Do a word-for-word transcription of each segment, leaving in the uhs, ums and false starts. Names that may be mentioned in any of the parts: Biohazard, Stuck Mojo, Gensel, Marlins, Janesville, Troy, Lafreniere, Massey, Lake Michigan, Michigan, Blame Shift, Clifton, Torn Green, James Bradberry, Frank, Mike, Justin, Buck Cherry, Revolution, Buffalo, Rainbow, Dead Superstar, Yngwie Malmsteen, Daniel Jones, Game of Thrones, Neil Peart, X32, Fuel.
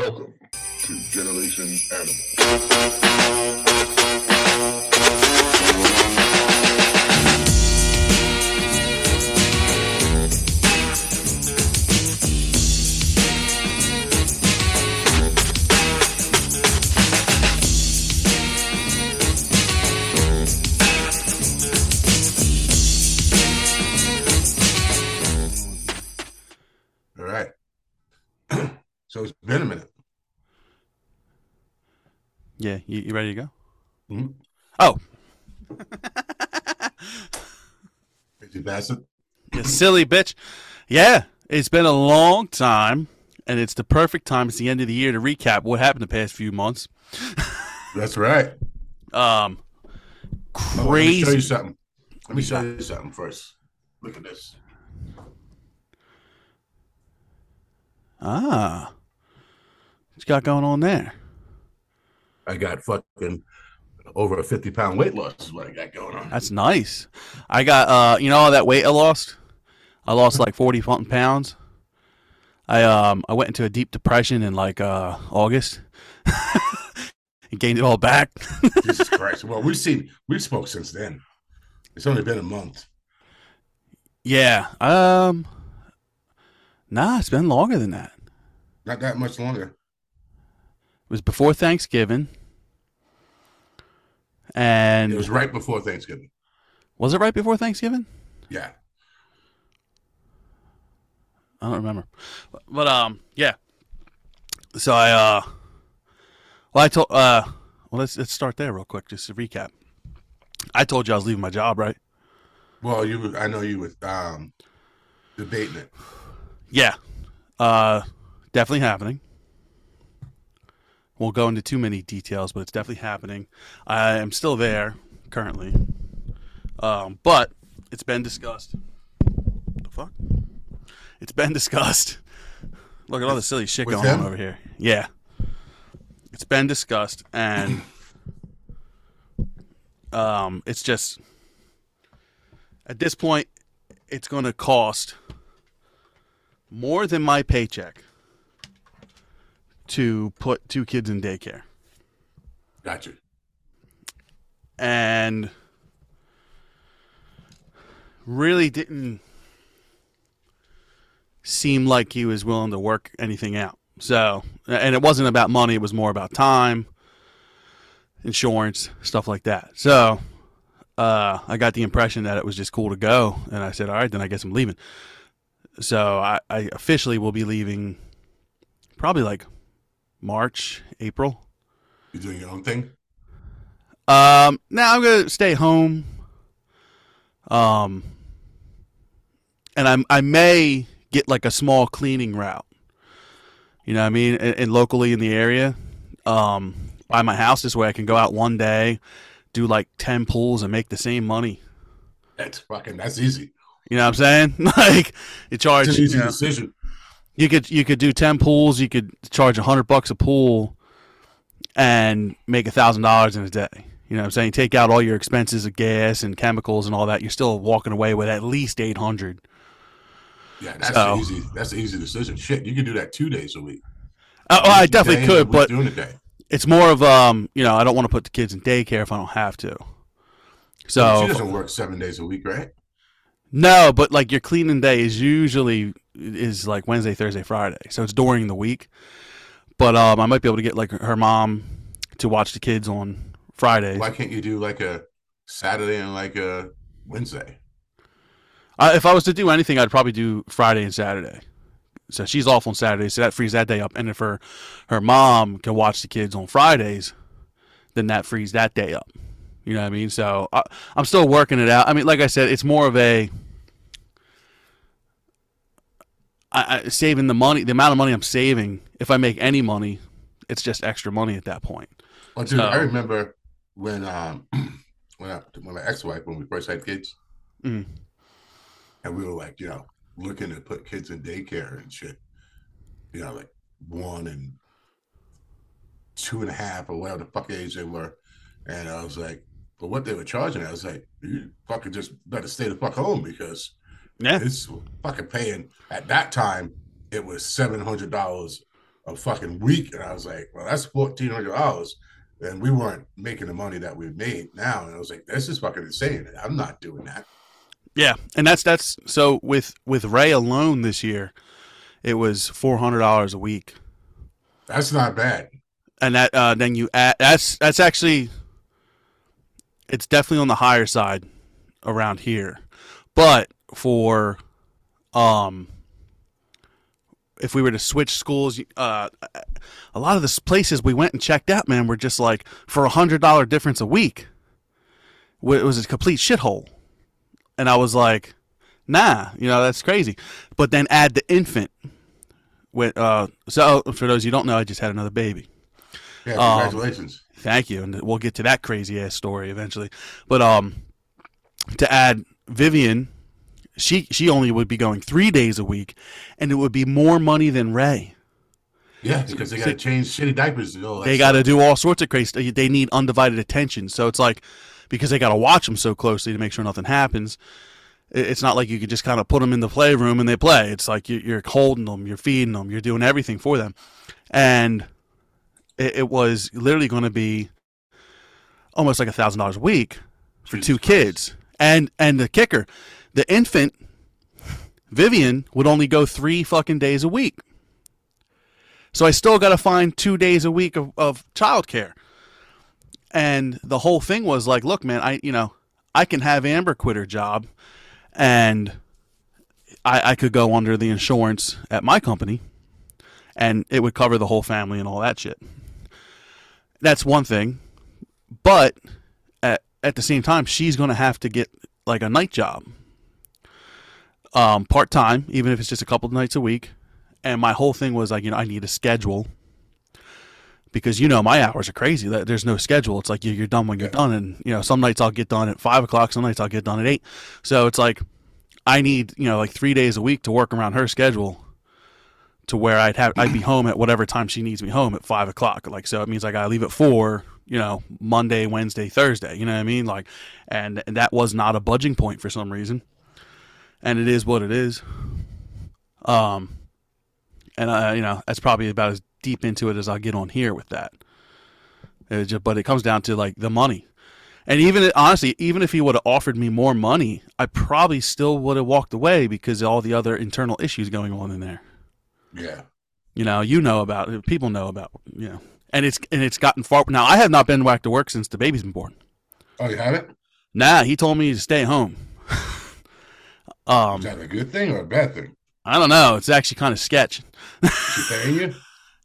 Welcome to Generation Animal. All right. So it's been a minute. Yeah, you, you ready to go? Mm-hmm. Oh. Did you pass it? You silly bitch. Yeah, it's been a long time, and it's the perfect time. It's the end of the year to recap what happened the past few months. That's right. Um, Crazy. Oh, let me show you something. Let me show you something first. Look at this. Ah. What you got going on there? I got fucking over a fifty pound weight loss is what I got going on. That's nice. I got, uh, you know, all that weight I lost, I lost like forty something pounds. I, um, I went into a deep depression in like, uh, August and gained it all back. Jesus Christ. Well, we've seen, we've spoke since then. It's only been a month. Yeah. Um, nah, it's been longer than that. Not that much longer. It was before Thanksgiving. And it was right before Thanksgiving. Was it right before Thanksgiving? Yeah. I don't remember. But, but um yeah. So I uh well I told uh well let's let's start there real quick, just to recap. I told you I was leaving my job, right? Well, you I know you were um debating it. Yeah. Uh definitely happening. We'll go into too many details, but it's definitely happening. I am still there currently, um, but it's been discussed. What the fuck? It's been discussed. Look at all the silly shit with going him? on over here. Yeah, it's been discussed, and um, it's just at this point, it's going to cost more than my paycheck to put two kids in daycare. Gotcha. And really didn't seem like he was willing to work anything out. So, and it wasn't about money. It was more about time, insurance, stuff like that. So uh, I got the impression that it was just cool to go. And I said, all right, then I guess I'm leaving. So I, I officially will be leaving probably like March, April. You're doing your own thing? Um, no, I'm going to stay home. Um, and I'm, I may get like a small cleaning route, you know what I mean? And, and locally in the area, um, by my house, this way I can go out one day, do like ten pools and make the same money. That's fucking, that's easy. You know what I'm saying? Like you charge. It's an easy you know, decision. You could you could do ten pools. You could charge a hundred bucks a pool, and make a thousand dollars in a day. You know what I'm saying? Take out all your expenses of gas and chemicals and all that. You're still walking away with at least eight hundred. Yeah, that's so, easy. That's an easy decision. Shit, you could do that two days a week. Uh, well, I definitely could, but it's more of um, you know, I don't want to put the kids in daycare if I don't have to. So I mean, she doesn't work seven days a week, right? No, but like your cleaning day is usually is like Wednesday, Thursday, Friday. So it's during the week. But um, I might be able to get like her mom to watch the kids on Fridays. Why can't you do like a Saturday and like a Wednesday? I, if I was to do anything, I'd probably do Friday and Saturday. So she's off on Saturday, so that frees that day up. And if her, her mom can watch the kids on Fridays, then that frees that day up. You know what I mean? So I, I'm still working it out. I mean, like I said, it's more of a I, I, saving the money, the amount of money I'm saving. If I make any money, it's just extra money at that point. Well, dude, so, I remember when um when, I, when my ex-wife, when we first had kids, mm. and we were like, you know, looking to put kids in daycare and shit. You know, like one and two and a half or whatever the fuck age they were. And I was like, but what they were charging, I was like, you fucking just better stay the fuck home because yeah. it's fucking paying. At that time, it was seven hundred dollars a fucking week. And I was like, well, that's fourteen hundred dollars. And we weren't making the money that we've made now. And I was like, this is fucking insane. I'm not doing that. Yeah. And that's, that's, so with, with Ray alone this year, it was four hundred dollars a week. That's not bad. And that, uh, then you add, that's, that's actually, it's definitely on the higher side around here. But for, um, if we were to switch schools, uh, a lot of the places we went and checked out, man, were just like for a hundred dollar difference a week. It was a complete shithole, and I was like, "Nah, you know that's crazy." But then add the infant. With uh, so for those you don't know, I just had another baby. Yeah, congratulations! Um, thank you, and we'll get to that crazy ass story eventually. But um, to add Vivian. She she only would be going three days a week, and it would be more money than Ray. Yeah, because they got to change shitty diapers and all that. They got to do all sorts of crazy. They need undivided attention. So it's like, because they got to watch them so closely to make sure nothing happens. It's not like you could just kind of put them in the playroom and they play. It's like you're holding them, you're feeding them, you're doing everything for them, and it, it was literally going to be almost like a thousand dollars a week for Jesus two Christ. kids, and and the kicker. The infant, Vivian, would only go three fucking days a week. So I still got to find two days a week of, of childcare. And the whole thing was like, look, man, I, you know, I can have Amber quit her job and I, I could go under the insurance at my company and it would cover the whole family and all that shit. That's one thing. But at, at the same time, she's going to have to get like a night job. Um, part-time, even if it's just a couple of nights a week. And my whole thing was like, you know, I need a schedule because, you know, my hours are crazy. There's no schedule. It's like you're done when you're yeah. done. And, you know, some nights I'll get done at five o'clock. Some nights I'll get done at eight. So it's like I need, you know, like three days a week to work around her schedule to where I'd have, I'd be home at whatever time she needs me home at five o'clock. Like, so it means like I leave at four, you know, Monday, Wednesday, Thursday, you know what I mean? Like, and, and that was not a budging point for some reason. And it is what it is. Um, and, I, you know, that's probably about as deep into it as I'll get on here with that. It just, but it comes down to, like, the money. And even, honestly, even if he would have offered me more money, I probably still would have walked away because of all the other internal issues going on in there. Yeah. You know, you know about it. People know about it, you know. And it's, and it's gotten far. Now, I have not been back to work since the baby's been born. Oh, you haven't? Nah, he told me to stay home. Um, Is that a good thing or a bad thing? I don't know. It's actually kind of sketch. She paying you?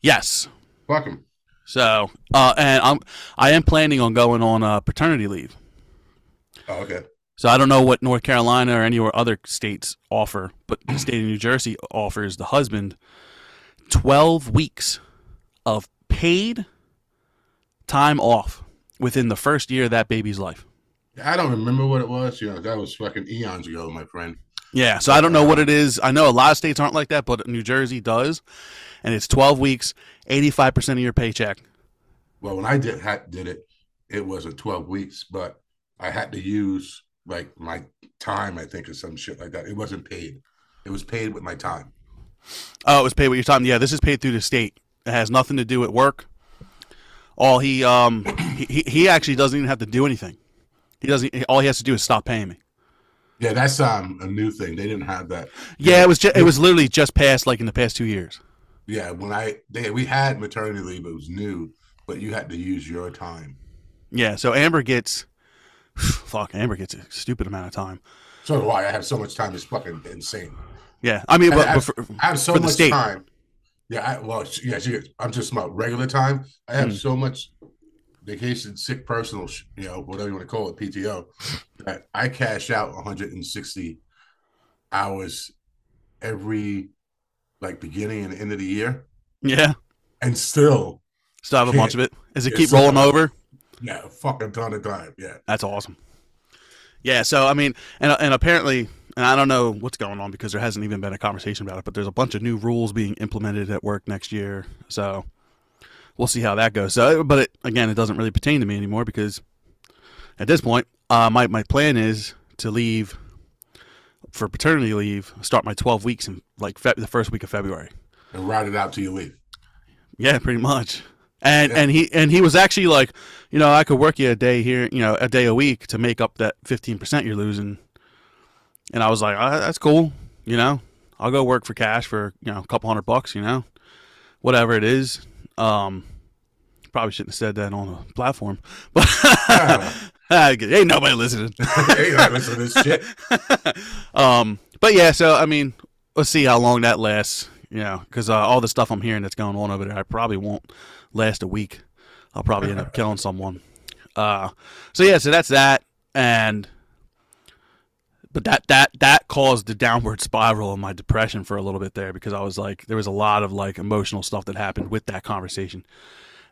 Yes. Fuck him. So, uh, and I'm, I am planning on going on uh, paternity leave. Oh, okay. So I don't know what North Carolina or any other states offer, but the state of New Jersey offers the husband twelve weeks of paid time off within the first year of that baby's life. I don't remember what it was. You know, that was fucking eons ago, my friend. Yeah, so I don't know what it is. I know a lot of states aren't like that, but New Jersey does, and it's twelve weeks, eighty-five percent of your paycheck. Well, when I did did it, it wasn't twelve weeks, but I had to use like my time, I think, or some shit like that. It wasn't paid; it was paid with my time. Oh, it was paid with your time. Yeah, this is paid through the state. It has nothing to do with work. All he um he he actually doesn't even have to do anything. He doesn't. All he has to do is stop paying me. Yeah, that's um, a new thing. They didn't have that. Yeah, know. it was just, it was literally just passed like in the past two years. Yeah, when I they, we had maternity leave, it was new, but you had to use your time. Yeah, so Amber gets fuck. Amber gets a stupid amount of time. So do I. I have so much time. It's fucking insane. Yeah, I mean, but, I, have, but for, I have so much state. time. Yeah, I, well, yeah, she gets, I'm just about regular time. I have mm. so much. Vacation, sick, personal, you know, whatever you want to call it, P T O. That I cash out one hundred sixty hours every, like, beginning and end of the year. Yeah, and still still have a bunch of it. Does it keep rolling over? Yeah, fucking ton of time. Yeah, that's awesome. Yeah, so I mean, and and apparently, and I don't know what's going on because there hasn't even been a conversation about it. But there's a bunch of new rules being implemented at work next year, so. We'll see how that goes. So, but it, again, it doesn't really pertain to me anymore because at this point, uh, my, my plan is to leave for paternity leave, start my twelve weeks in like Fe- the first week of February. And ride it out till you leave. Yeah, pretty much. And yeah. and he and he was actually like, you know, I could work you a day here, you know, a day a week to make up that fifteen percent you're losing. And I was like, oh, that's cool, you know. I'll go work for cash for, you know, a couple hundred bucks, you know, whatever it is. Um, probably shouldn't have said that on a platform, but ain't nobody listening. Ain't nobody listening to this shit. Um, but yeah, so I mean, let's see how long that lasts, you know, because uh, all the stuff I'm hearing that's going on over there, I probably won't last a week. I'll probably end up killing someone. Uh, so yeah, so that's that, and. But that, that that caused the downward spiral of my depression for a little bit there, because I was like, there was a lot of like emotional stuff that happened with that conversation.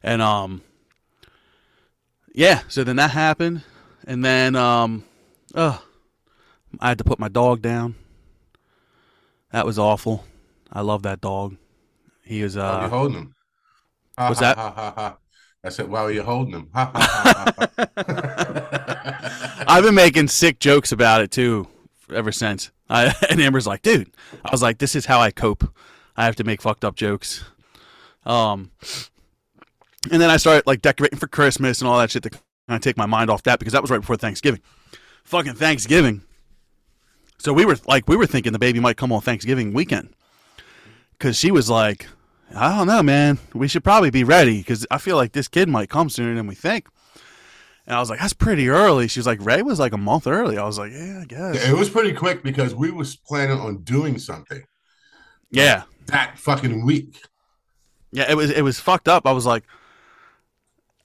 And um yeah, so then that happened, and then um oh, I had to put my dog down. That was awful. I love that dog. He was uh While you're holding him. Ha, what's ha, that? Ha, ha, ha. I said, while you're holding him. Ha, ha, ha, ha. I've been making sick jokes about it too. Ever since I, and Amber's like, dude, I was like, this is how I cope. I have to make fucked up jokes. Um, and then I started like decorating for Christmas and all that shit to kind of take my mind off that, because that was right before Thanksgiving, fucking Thanksgiving. So we were like, we were thinking the baby might come on Thanksgiving weekend. Cause she was like, I don't know, man, we should probably be ready. Cause I feel like this kid might come sooner than we think. And I was like, that's pretty early. She was like, Ray was like a month early. I was like, yeah, I guess. Yeah, it was pretty quick, because we was planning on doing something. Yeah. That fucking week. Yeah, it was it was fucked up. I was like,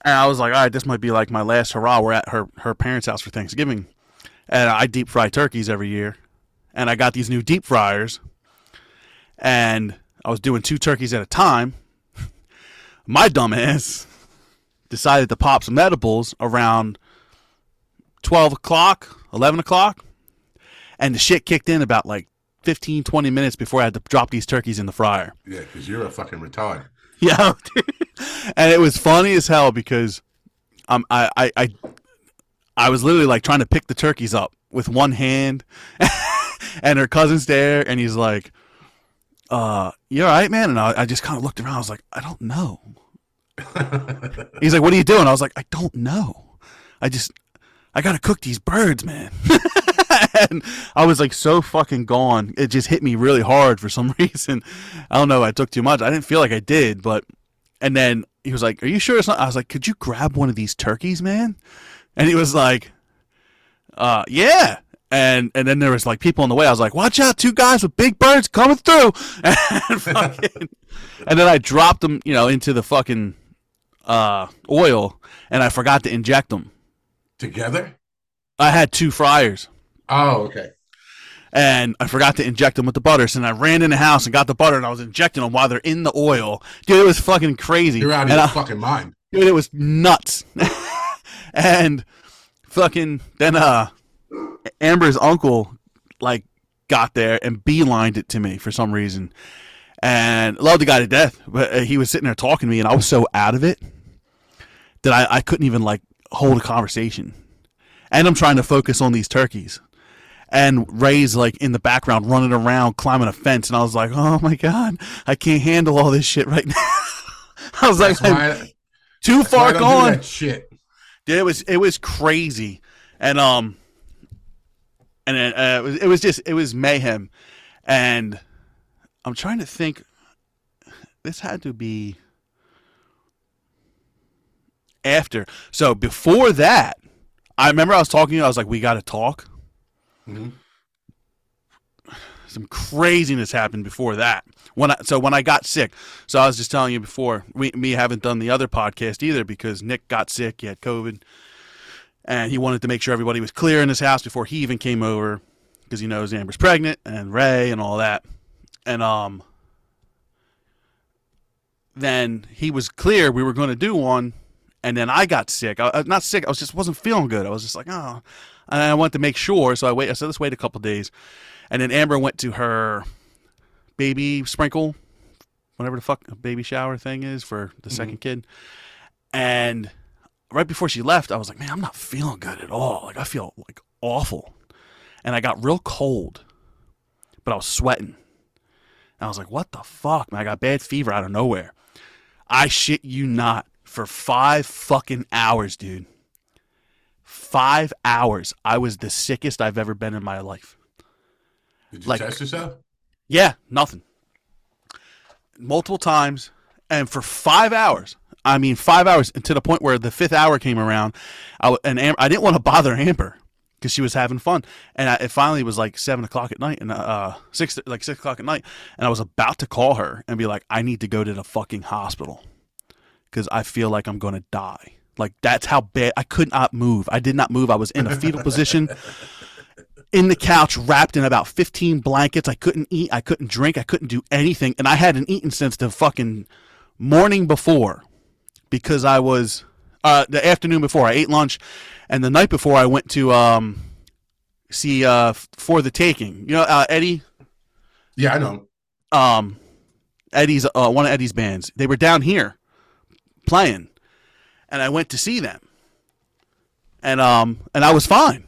and I was like, all right, this might be like my last hurrah. We're at her, her parents' house for Thanksgiving. And I deep fry turkeys every year. And I got these new deep fryers. And I was doing two turkeys at a time. My dumb ass decided to pop some edibles around twelve o'clock, eleven o'clock, and the shit kicked in about like fifteen, twenty minutes before I had to drop these turkeys in the fryer. Yeah, because you're a fucking retard. Yeah, and it was funny as hell, because um, I, I, I, I was literally like trying to pick the turkeys up with one hand, and her cousin's there, and he's like, uh, you all right, man? And I, I just kind of looked around. I was like, I don't know. He's like, what are you doing? I was like, I don't know. I just, I gotta cook these birds, man. And I was like so fucking gone. It just hit me really hard for some reason. I don't know. I took too much. I didn't feel like I did, but. And then he was like, are you sure it's not? I was like, could you grab one of these turkeys, man? And he was like, uh, yeah. And and then there was like people in the way. I was like, watch out, two guys with big birds coming through. And fucking, and then I dropped them, you know, into the fucking. Uh, oil, and I forgot to inject them together. I had two fryers. Oh, okay. And I forgot to inject them with the butter, so I ran in the house and got the butter, and I was injecting them while they're in the oil. Dude, it was fucking crazy. You're out of and your I, fucking mind. Dude, it was nuts. And fucking then uh, Amber's uncle like got there and beelined it to me for some reason, and loved the guy to death, but he was sitting there talking to me, and I was so out of it that I, I couldn't even like hold a conversation, and I'm trying to focus on these turkeys, and Ray's like in the background running around climbing a fence, and I was like, oh my god, I can't handle all this shit right now. I was that's like I, too far gone. That shit. Dude, it was it was crazy, and um, and uh, it was it was just it was mayhem, and I'm trying to think. This had to be after. So before that, I remember I was talking to you. I was like, we got to talk. Mm-hmm. Some craziness happened before that. When I, so when I got sick. So I was just telling you before, we, we haven't done the other podcast either, because Nick got sick. He had COVID. And he wanted to make sure everybody was clear in his house before he even came over, because he knows Amber's pregnant and Ray and all that. And um, then he was clear we were going to do one, and then I got sick. I, not sick. I was just wasn't feeling good. I was just like, oh, and I wanted to make sure, so I wait. I said, let's wait a couple days, and then Amber went to her baby sprinkle, whatever the fuck baby shower thing is for the mm-hmm. second kid. And right before she left, I was like, man, I'm not feeling good at all. Like I feel like awful, and I got real cold, but I was sweating. I was like, what the fuck, man? I got bad fever out of nowhere. I shit you not, for five fucking hours, dude. Five hours. I was the sickest I've ever been in my life. Did you like, test yourself? Yeah, nothing. Multiple times. And for five hours. I mean, five hours, and to the point where the fifth hour came around, I, and Amber, I didn't want to bother Amber because she was having fun. And I, it finally was like seven o'clock at night, and uh, six like six o'clock at night, and I was about to call her and be like, "I need to go to the fucking hospital because I feel like I'm gonna die." Like that's how bad. I could not move. I did not move. I was in a fetal position, in the couch, wrapped in about fifteen blankets. I couldn't eat. I couldn't drink. I couldn't do anything, and I hadn't eaten since the fucking morning before. Because I was, uh, the afternoon before, I ate lunch, and the night before I went to um, see uh, For the Taking. You know uh, Eddie? Yeah, I know. Um, Eddie's uh, one of Eddie's bands. They were down here playing, and I went to see them, and um, and I was fine.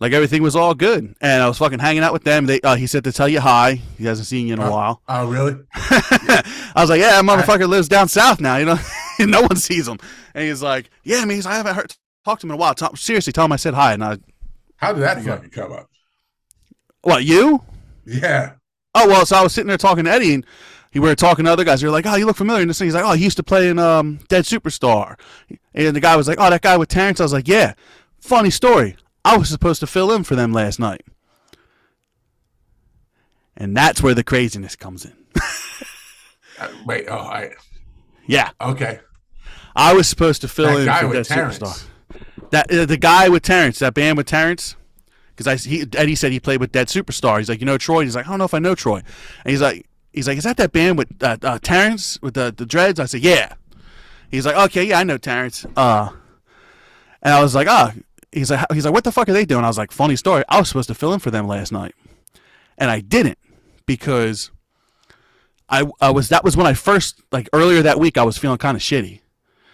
Like everything was all good, and I was fucking hanging out with them. They, uh, he said to tell you hi. He hasn't seen you in a uh, while. Oh, uh, really? I was like, yeah, that motherfucker I... lives down south now. You know, no one sees him. And he's like, yeah, man, I haven't heard talked to him in a while. Tom, seriously, tell him I said hi. And I, how did that fucking come up? What, you? Yeah. Oh well, so I was sitting there talking to Eddie, and he we were talking to other guys. You're like, oh, you look familiar. And this thing, he's like, oh, he used to play in um Dead Superstar. And the guy was like, oh, that guy with Terrence. I was like, yeah. Funny story. I was supposed to fill in for them last night. And that's where the craziness comes in. uh, wait, oh, I... Yeah. Okay. I was supposed to fill that in guy for with that Terrence. Superstar. That, uh, the guy with Terrence, that band with Terrence. Because he, Eddie said he played with Dead Superstar. He's like, you know Troy? And he's like, I don't know if I know Troy. And he's like, he's like, is that that band with uh, uh, Terrence, with the, the dreads? I said, yeah. He's like, okay, yeah, I know Terrence. Uh, and I was like, ah. Oh. He's like, he's like, what the fuck are they doing? I was like, funny story. I was supposed to fill in for them last night, and I didn't because I, I was. That was when I first, like earlier that week, I was feeling kind of shitty,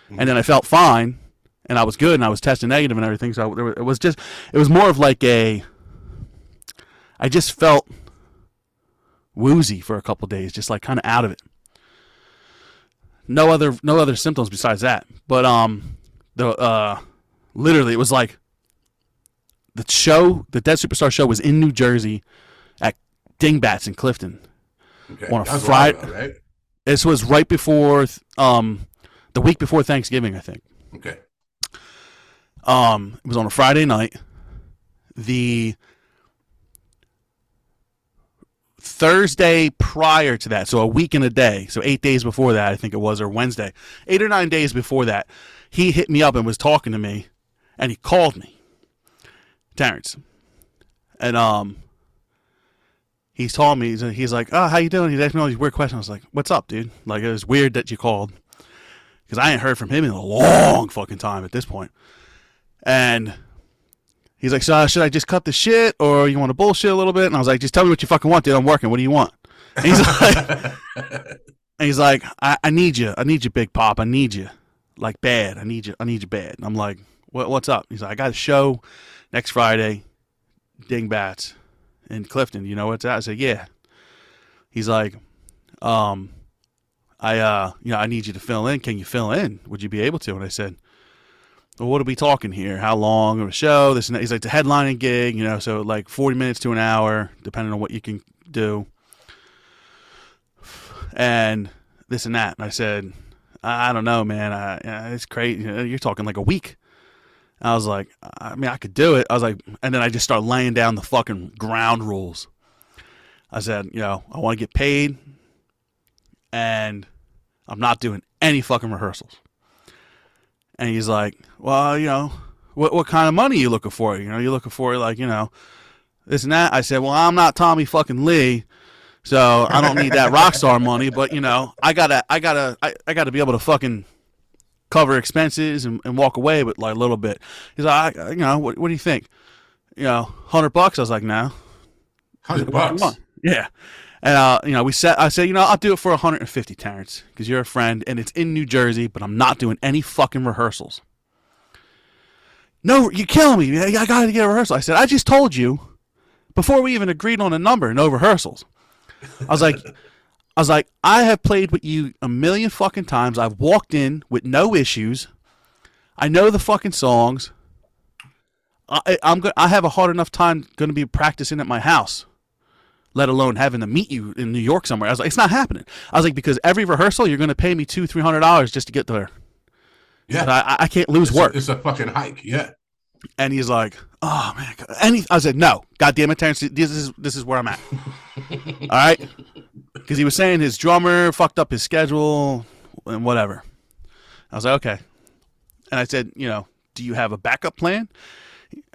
and then I felt fine, and I was good, and I was testing negative and everything. So I, it was just, it was more of like a. I just felt woozy for a couple of days, just like kind of out of it. No other, no other symptoms besides that, but um, the uh, literally it was like. The show, the Dead Superstar show, was in New Jersey at Dingbats in Clifton. Okay, on a Friday. About, right? This was right before, um, the week before Thanksgiving, I think. Okay. Um, it was on a Friday night. The Thursday prior to that, so a week and a day, so eight days before that, I think it was, or Wednesday, eight or nine days before that, he hit me up and was talking to me, and he called me. Terrence, and um, he's told me, he's like, oh, how you doing? He's asked me all these weird questions. I was like, what's up, dude? Like, it was weird that you called, because I ain't heard from him in a long fucking time at this point. And he's like, so should I just cut the shit, or you want to bullshit a little bit? And I was like, just tell me what you fucking want, dude. I'm working. What do you want? And he's like, and he's like, I, I need you. I need you, Big Pop. I need you, like bad. I need you. I need you bad. And I'm like, what? What's up? He's like, I got a show next Friday, Dingbats in Clifton. You know what's that? I said, yeah. He's like, um, I, uh, you know, I need you to fill in. Can you fill in? Would you be able to? And I said, well, what are we talking here? How long of a show? This and that. He's like, it's a headlining gig, you know, so like forty minutes to an hour, depending on what you can do. And this and that. And I said, I, I don't know, man. I, it's crazy. You're talking like a week. I was like, I mean, I could do it. I was like, and then I just started laying down the fucking ground rules. I said, you know, I want to get paid, and I'm not doing any fucking rehearsals. And he's like, well, you know, what what kind of money are you looking for? You know, you're looking for like, you know, this and that. I said, well, I'm not Tommy fucking Lee, so I don't need that rock star money. But you know, I gotta, I gotta, I, I gotta be able to fucking cover expenses and, and walk away with like a little bit. He's like, I, you know, what, what do you think? You know, hundred bucks. I was like, no, hundred bucks. Yeah. And, uh, you know, we said, I said, you know, I'll do it for one hundred fifty, Terrence, because you're a friend and it's in New Jersey, but I'm not doing any fucking rehearsals. No, you kill me. I got to get a rehearsal. I said, I just told you before we even agreed on a number, no rehearsals. I was like, I was like, I have played with you a million fucking times. I've walked in with no issues. I know the fucking songs. I, I'm go- I have a hard enough time going to be practicing at my house, let alone having to meet you in New York somewhere. I was like, it's not happening. I was like, because every rehearsal, you're going to pay me two, three hundred dollars just to get there. Yeah, but I, I can't lose it's work. A, it's a fucking hike. Yeah. And he's like, oh man, any. I said, no, God damn it, Terrence, this is this is where I'm at. All right, because he was saying his drummer fucked up his schedule and whatever. I was like, okay. And I said, you know, do you have a backup plan?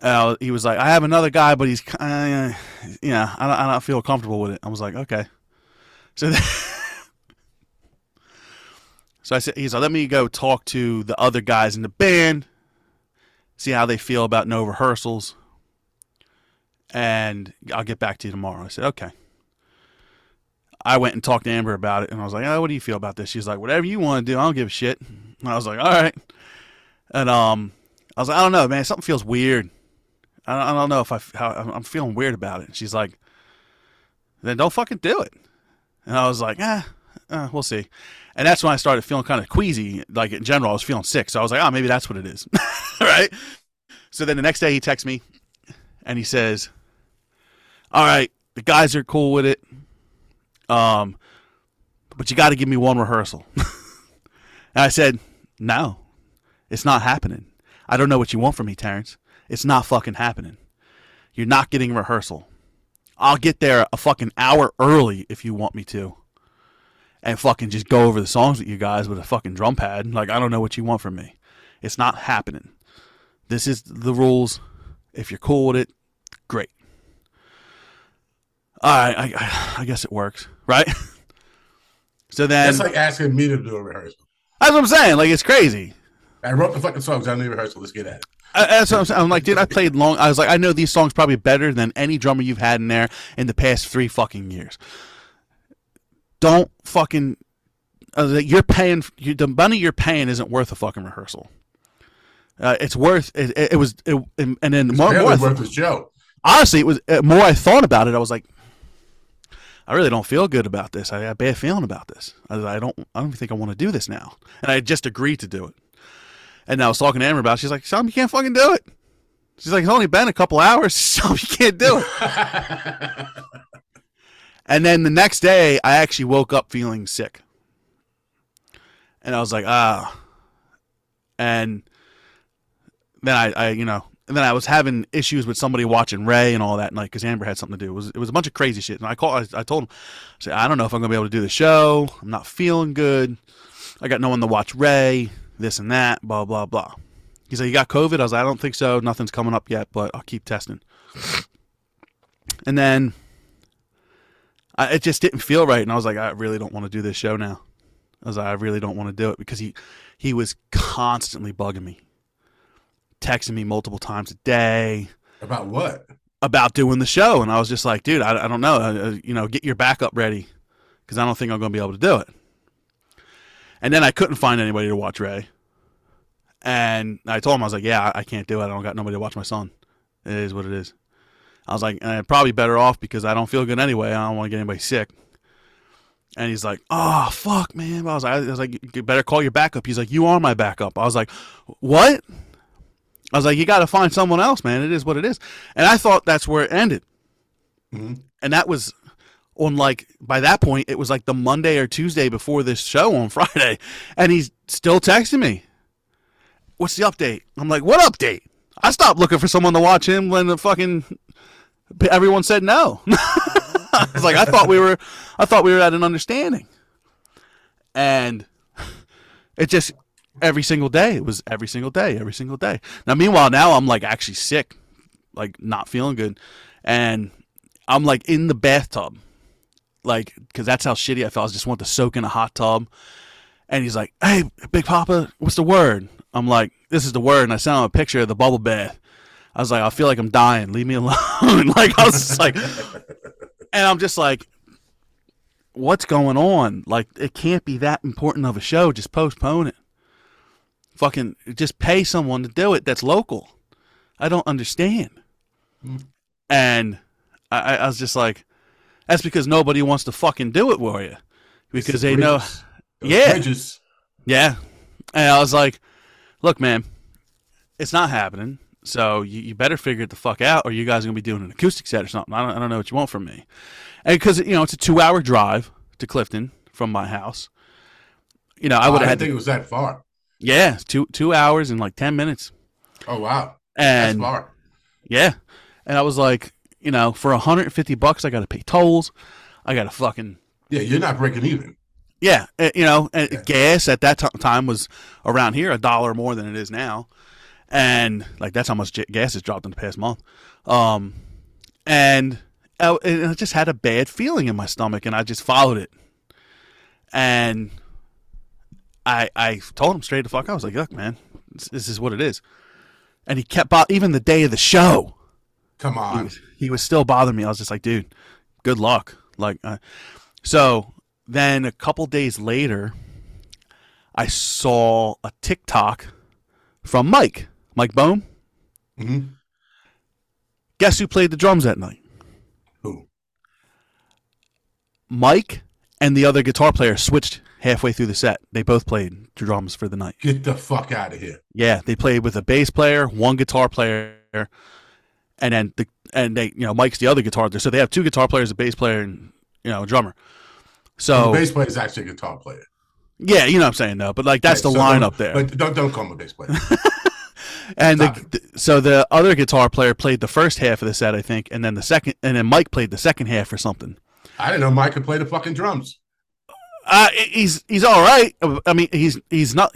Uh, he was like, I have another guy, but he's, uh, you know, I don't, I don't feel comfortable with it. I was like, okay. So, then, so I said, he's like, let me go talk to the other guys in the band, see how they feel about no rehearsals, and I'll get back to you tomorrow. I said, okay. I went and talked to Amber about it, and I was like, oh, what do you feel about this? She's like, whatever you want to do, I don't give a shit. And I was like, all right. And um, I was like, I don't know, man. Something feels weird. I don't, I don't know if I, how, I'm feeling weird about it. And she's like, then don't fucking do it. And I was like, eh, eh, we'll see. And that's when I started feeling kind of queasy. Like in general, I was feeling sick. So I was like, oh, maybe that's what it is. Right? So then the next day he texts me and he says, all right, the guys are cool with it. Um, but you got to give me one rehearsal. And I said, no, it's not happening. I don't know what you want from me, Terrence. It's not fucking happening. You're not getting rehearsal. I'll get there a fucking hour early if you want me to. And fucking just go over the songs with you guys with a fucking drum pad. Like, I don't know what you want from me. It's not happening. This is the rules. If you're cool with it, great. All right, I, I guess it works, right? So then... That's like asking me to do a rehearsal. That's what I'm saying. Like, it's crazy. I wrote the fucking songs. I need rehearsal. Let's get at it. Uh, that's what I'm saying. I'm like, dude, I played long. I was like, I know these songs probably better than any drummer you've had in there in the past three fucking years. Don't fucking. I was like, you're paying. You, the money you're paying isn't worth a fucking rehearsal. Uh, it's worth. It, it, it was. It, and then it's more, more worth the show. Honestly, it was uh, more. I thought about it. I was like, I really don't feel good about this. I got a bad feeling about this. I, I don't. I don't think I want to do this now. And I just agreed to do it. And I was talking to Amber about it. She's like, Sean, you can't fucking do it. She's like, it's only been a couple hours. Sean, you can't do it. And then the next day, I actually woke up feeling sick. And I was like, ah. And then I, I you know, and then I was having issues with somebody watching Ray and all that night because Amber had something to do. It was, it was a bunch of crazy shit. And I called, I, I told him, I said, I don't know if I'm going to be able to do the show. I'm not feeling good. I got no one to watch Ray. This and that, blah, blah, blah. He's like, you got COVID? I was like, I don't think so. Nothing's coming up yet, but I'll keep testing. And then I, it just didn't feel right. And I was like, I really don't want to do this show now. I was like, I really don't want to do it because he, he was constantly bugging me, texting me multiple times a day. About what? About doing the show. And I was just like, dude, I, I don't know. I, you know, get your backup ready because I don't think I'm going to be able to do it. And then I couldn't find anybody to watch Ray. And I told him, I was like, yeah, I can't do it. I don't got nobody to watch my son. It is what it is. I was like, I'm probably better off because I don't feel good anyway. I don't want to get anybody sick. And he's like, oh, fuck, man. I was like, I was like, you better call your backup. He's like, you are my backup. I was like, what? I was like, you got to find someone else, man. It is what it is. And I thought that's where it ended. Mm-hmm. And that was... on like by that point it was like the Monday or Tuesday before this show on Friday, and he's still texting me, what's the update? I'm like, what update? I stopped looking for someone to watch him when the fucking everyone said no. I was like, I thought we were I thought we were at an understanding. And it just every single day it was every single day every single day now meanwhile now I'm like actually sick, like not feeling good, and I'm like in the bathtub. Like, because that's how shitty I felt. I just wanted to soak in a hot tub. And he's like, hey, Big Papa, what's the word? I'm like, this is the word. And I sent him a picture of the bubble bath. I was like, I feel like I'm dying. Leave me alone. Like, I was just like, and I'm just like, what's going on? Like, it can't be that important of a show. Just postpone it. Fucking just pay someone to do it that's local. I don't understand. Mm. And I, I was just like, that's because nobody wants to fucking do it for you. because they know. Yeah. Bridges. Yeah. And I was like, look, man, it's not happening. So you, you better figure it the fuck out, or you guys are going to be doing an acoustic set or something. I don't, I don't know what you want from me. And because, you know, it's a two-hour drive to Clifton from my house. You know, I would have had. I didn't think it was that far. Yeah, two two hours and like ten minutes. Oh wow, and that's far. Yeah, and I was like, you know, for one hundred fifty bucks, I got to pay tolls. I got to fucking. Yeah, you're not breaking even. Yeah, you know, and yeah. Gas at that t- time was around here a dollar more than it is now, and like that's how much gas has dropped in the past month. Um, and I, and I just had a bad feeling in my stomach, and I just followed it, and. I, I told him straight the fuck. I was like, look, man, this, this is what it is. And he kept bo- even the day of the show. Come on. He was, he was still bothering me. I was just like, dude, good luck. Like, uh, so then a couple days later, I saw a TikTok from Mike, Mike Bohm. Mm-hmm. Guess who played the drums that night? Who? Mike and the other guitar player switched. Halfway through the set, they both played drums for the night. Get the fuck out of here! Yeah, they played with a bass player, one guitar player, and then the and they, you know, Mike's the other guitar player. So they have two guitar players, a bass player, and you know, a drummer. So and the bass player is actually a guitar player. Yeah, you know what I'm saying though, but like that's okay, the so lineup there. But don't don't call him a bass player. And the, so the other guitar player played the first half of the set, I think, and then the second, and then Mike played the second half or something. I didn't know Mike could play the fucking drums. Uh, he's he's all right. I mean, he's he's not.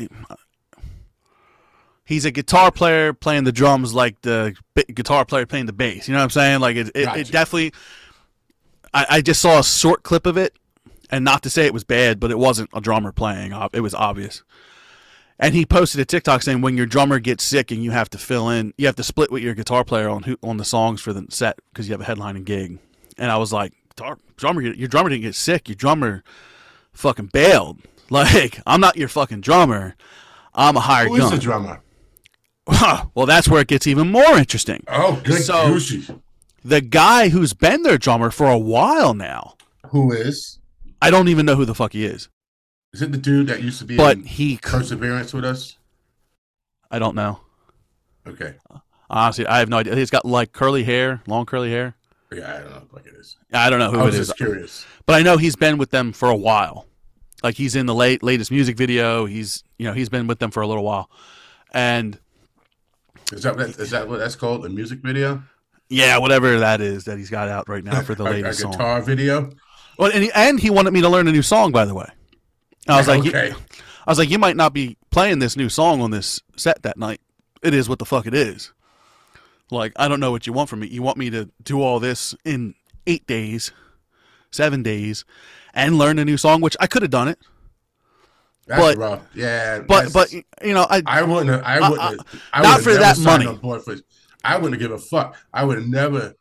He's a guitar player playing the drums like the b- guitar player playing the bass. You know what I'm saying? Like it, it, gotcha. It definitely. I, I just saw a short clip of it, and not to say it was bad, but it wasn't a drummer playing. It was obvious. And he posted a TikTok saying, "When your drummer gets sick and you have to fill in, you have to split with your guitar player on who, on the songs for the set because you have a headlining gig." And I was like, "Drummer, your drummer didn't get sick. Your drummer." Fucking bailed. Like, I'm not your fucking drummer. I'm a hired gun. Who is the drummer? Well, that's where it gets even more interesting. Oh, good. So, goosey. The guy who's been their drummer for a while now. Who is? I don't even know who the fuck he is. Is it the dude that used to be but in he, Perseverance with us? I don't know. Okay. Honestly, I have no idea. He's got, like, curly hair, long curly hair. Yeah, I don't know who it is. I don't know who it is. I was just curious. But I know he's been with them for a while. Like, he's in the late latest music video. He's, you know, he's been with them for a little while. And is that is that what that's called? A music video? Yeah, whatever that is that he's got out right now for the latest song. A guitar video? Well, and he, and he wanted me to learn a new song, by the way. I was like, okay. I was like, you might not be playing this new song on this set that night. It is what the fuck it is. Like, I don't know what you want from me. You want me to do all this in eight days, seven days, and learn a new song, which I could have done it. That's but, rough. Yeah. But, but you know, I I wouldn't. I wouldn't. I, I, I not for that money. On board for, I wouldn't give a fuck. I would have never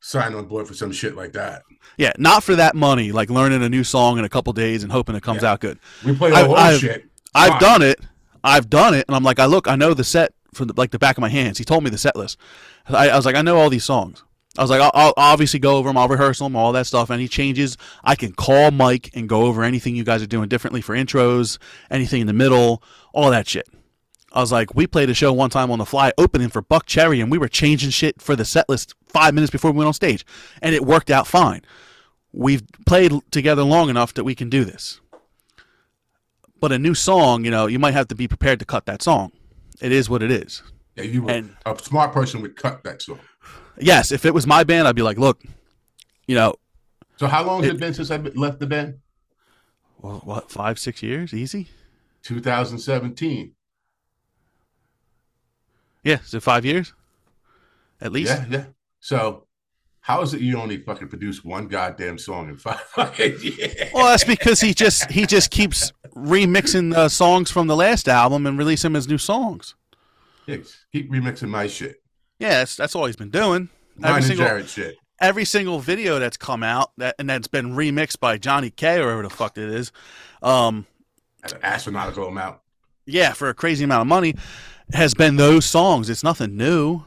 signed on board for some shit like that. Yeah, not for that money. Like learning a new song in a couple days and hoping it comes yeah. out good. We play the I, whole I've, shit. I've Fine. done it. I've done it, and I'm like, I look. I know the set. From the, like the back of my hands. He told me the set list. I, I was like, I know all these songs. I was like, I'll, I'll obviously go over them. I'll rehearse them, all that stuff. Any changes, I can call Mike and go over anything you guys are doing differently for intros, anything in the middle, all that shit. I was like, we played a show one time on the fly opening for Buck Cherry, and we were changing shit for the set list five minutes before we went on stage, and it worked out fine. We've played together long enough that we can do this. But a new song, you know, you might have to be prepared to cut that song. It is what it is. Yeah, you would, and, a smart person would cut that song. Yes, if it was my band, I'd be like, look, you know. So how long it, has it been since I left the band? Well, what, five, six years? Easy? twenty seventeen. Yeah, so five years? At least? Yeah, yeah. So how is it you only fucking produce one goddamn song in five fucking years? Well, that's because he just he just keeps... remixing uh, songs from the last album and release them as new songs. Yeah, keep remixing my shit. Yeah, that's, that's all he's been doing. Mine every and single, Jared shit. Every single video that's come out that and that's been remixed by Johnny K or whatever the fuck it is. Um, an astronomical amount. Yeah, for a crazy amount of money, has been those songs. It's nothing new.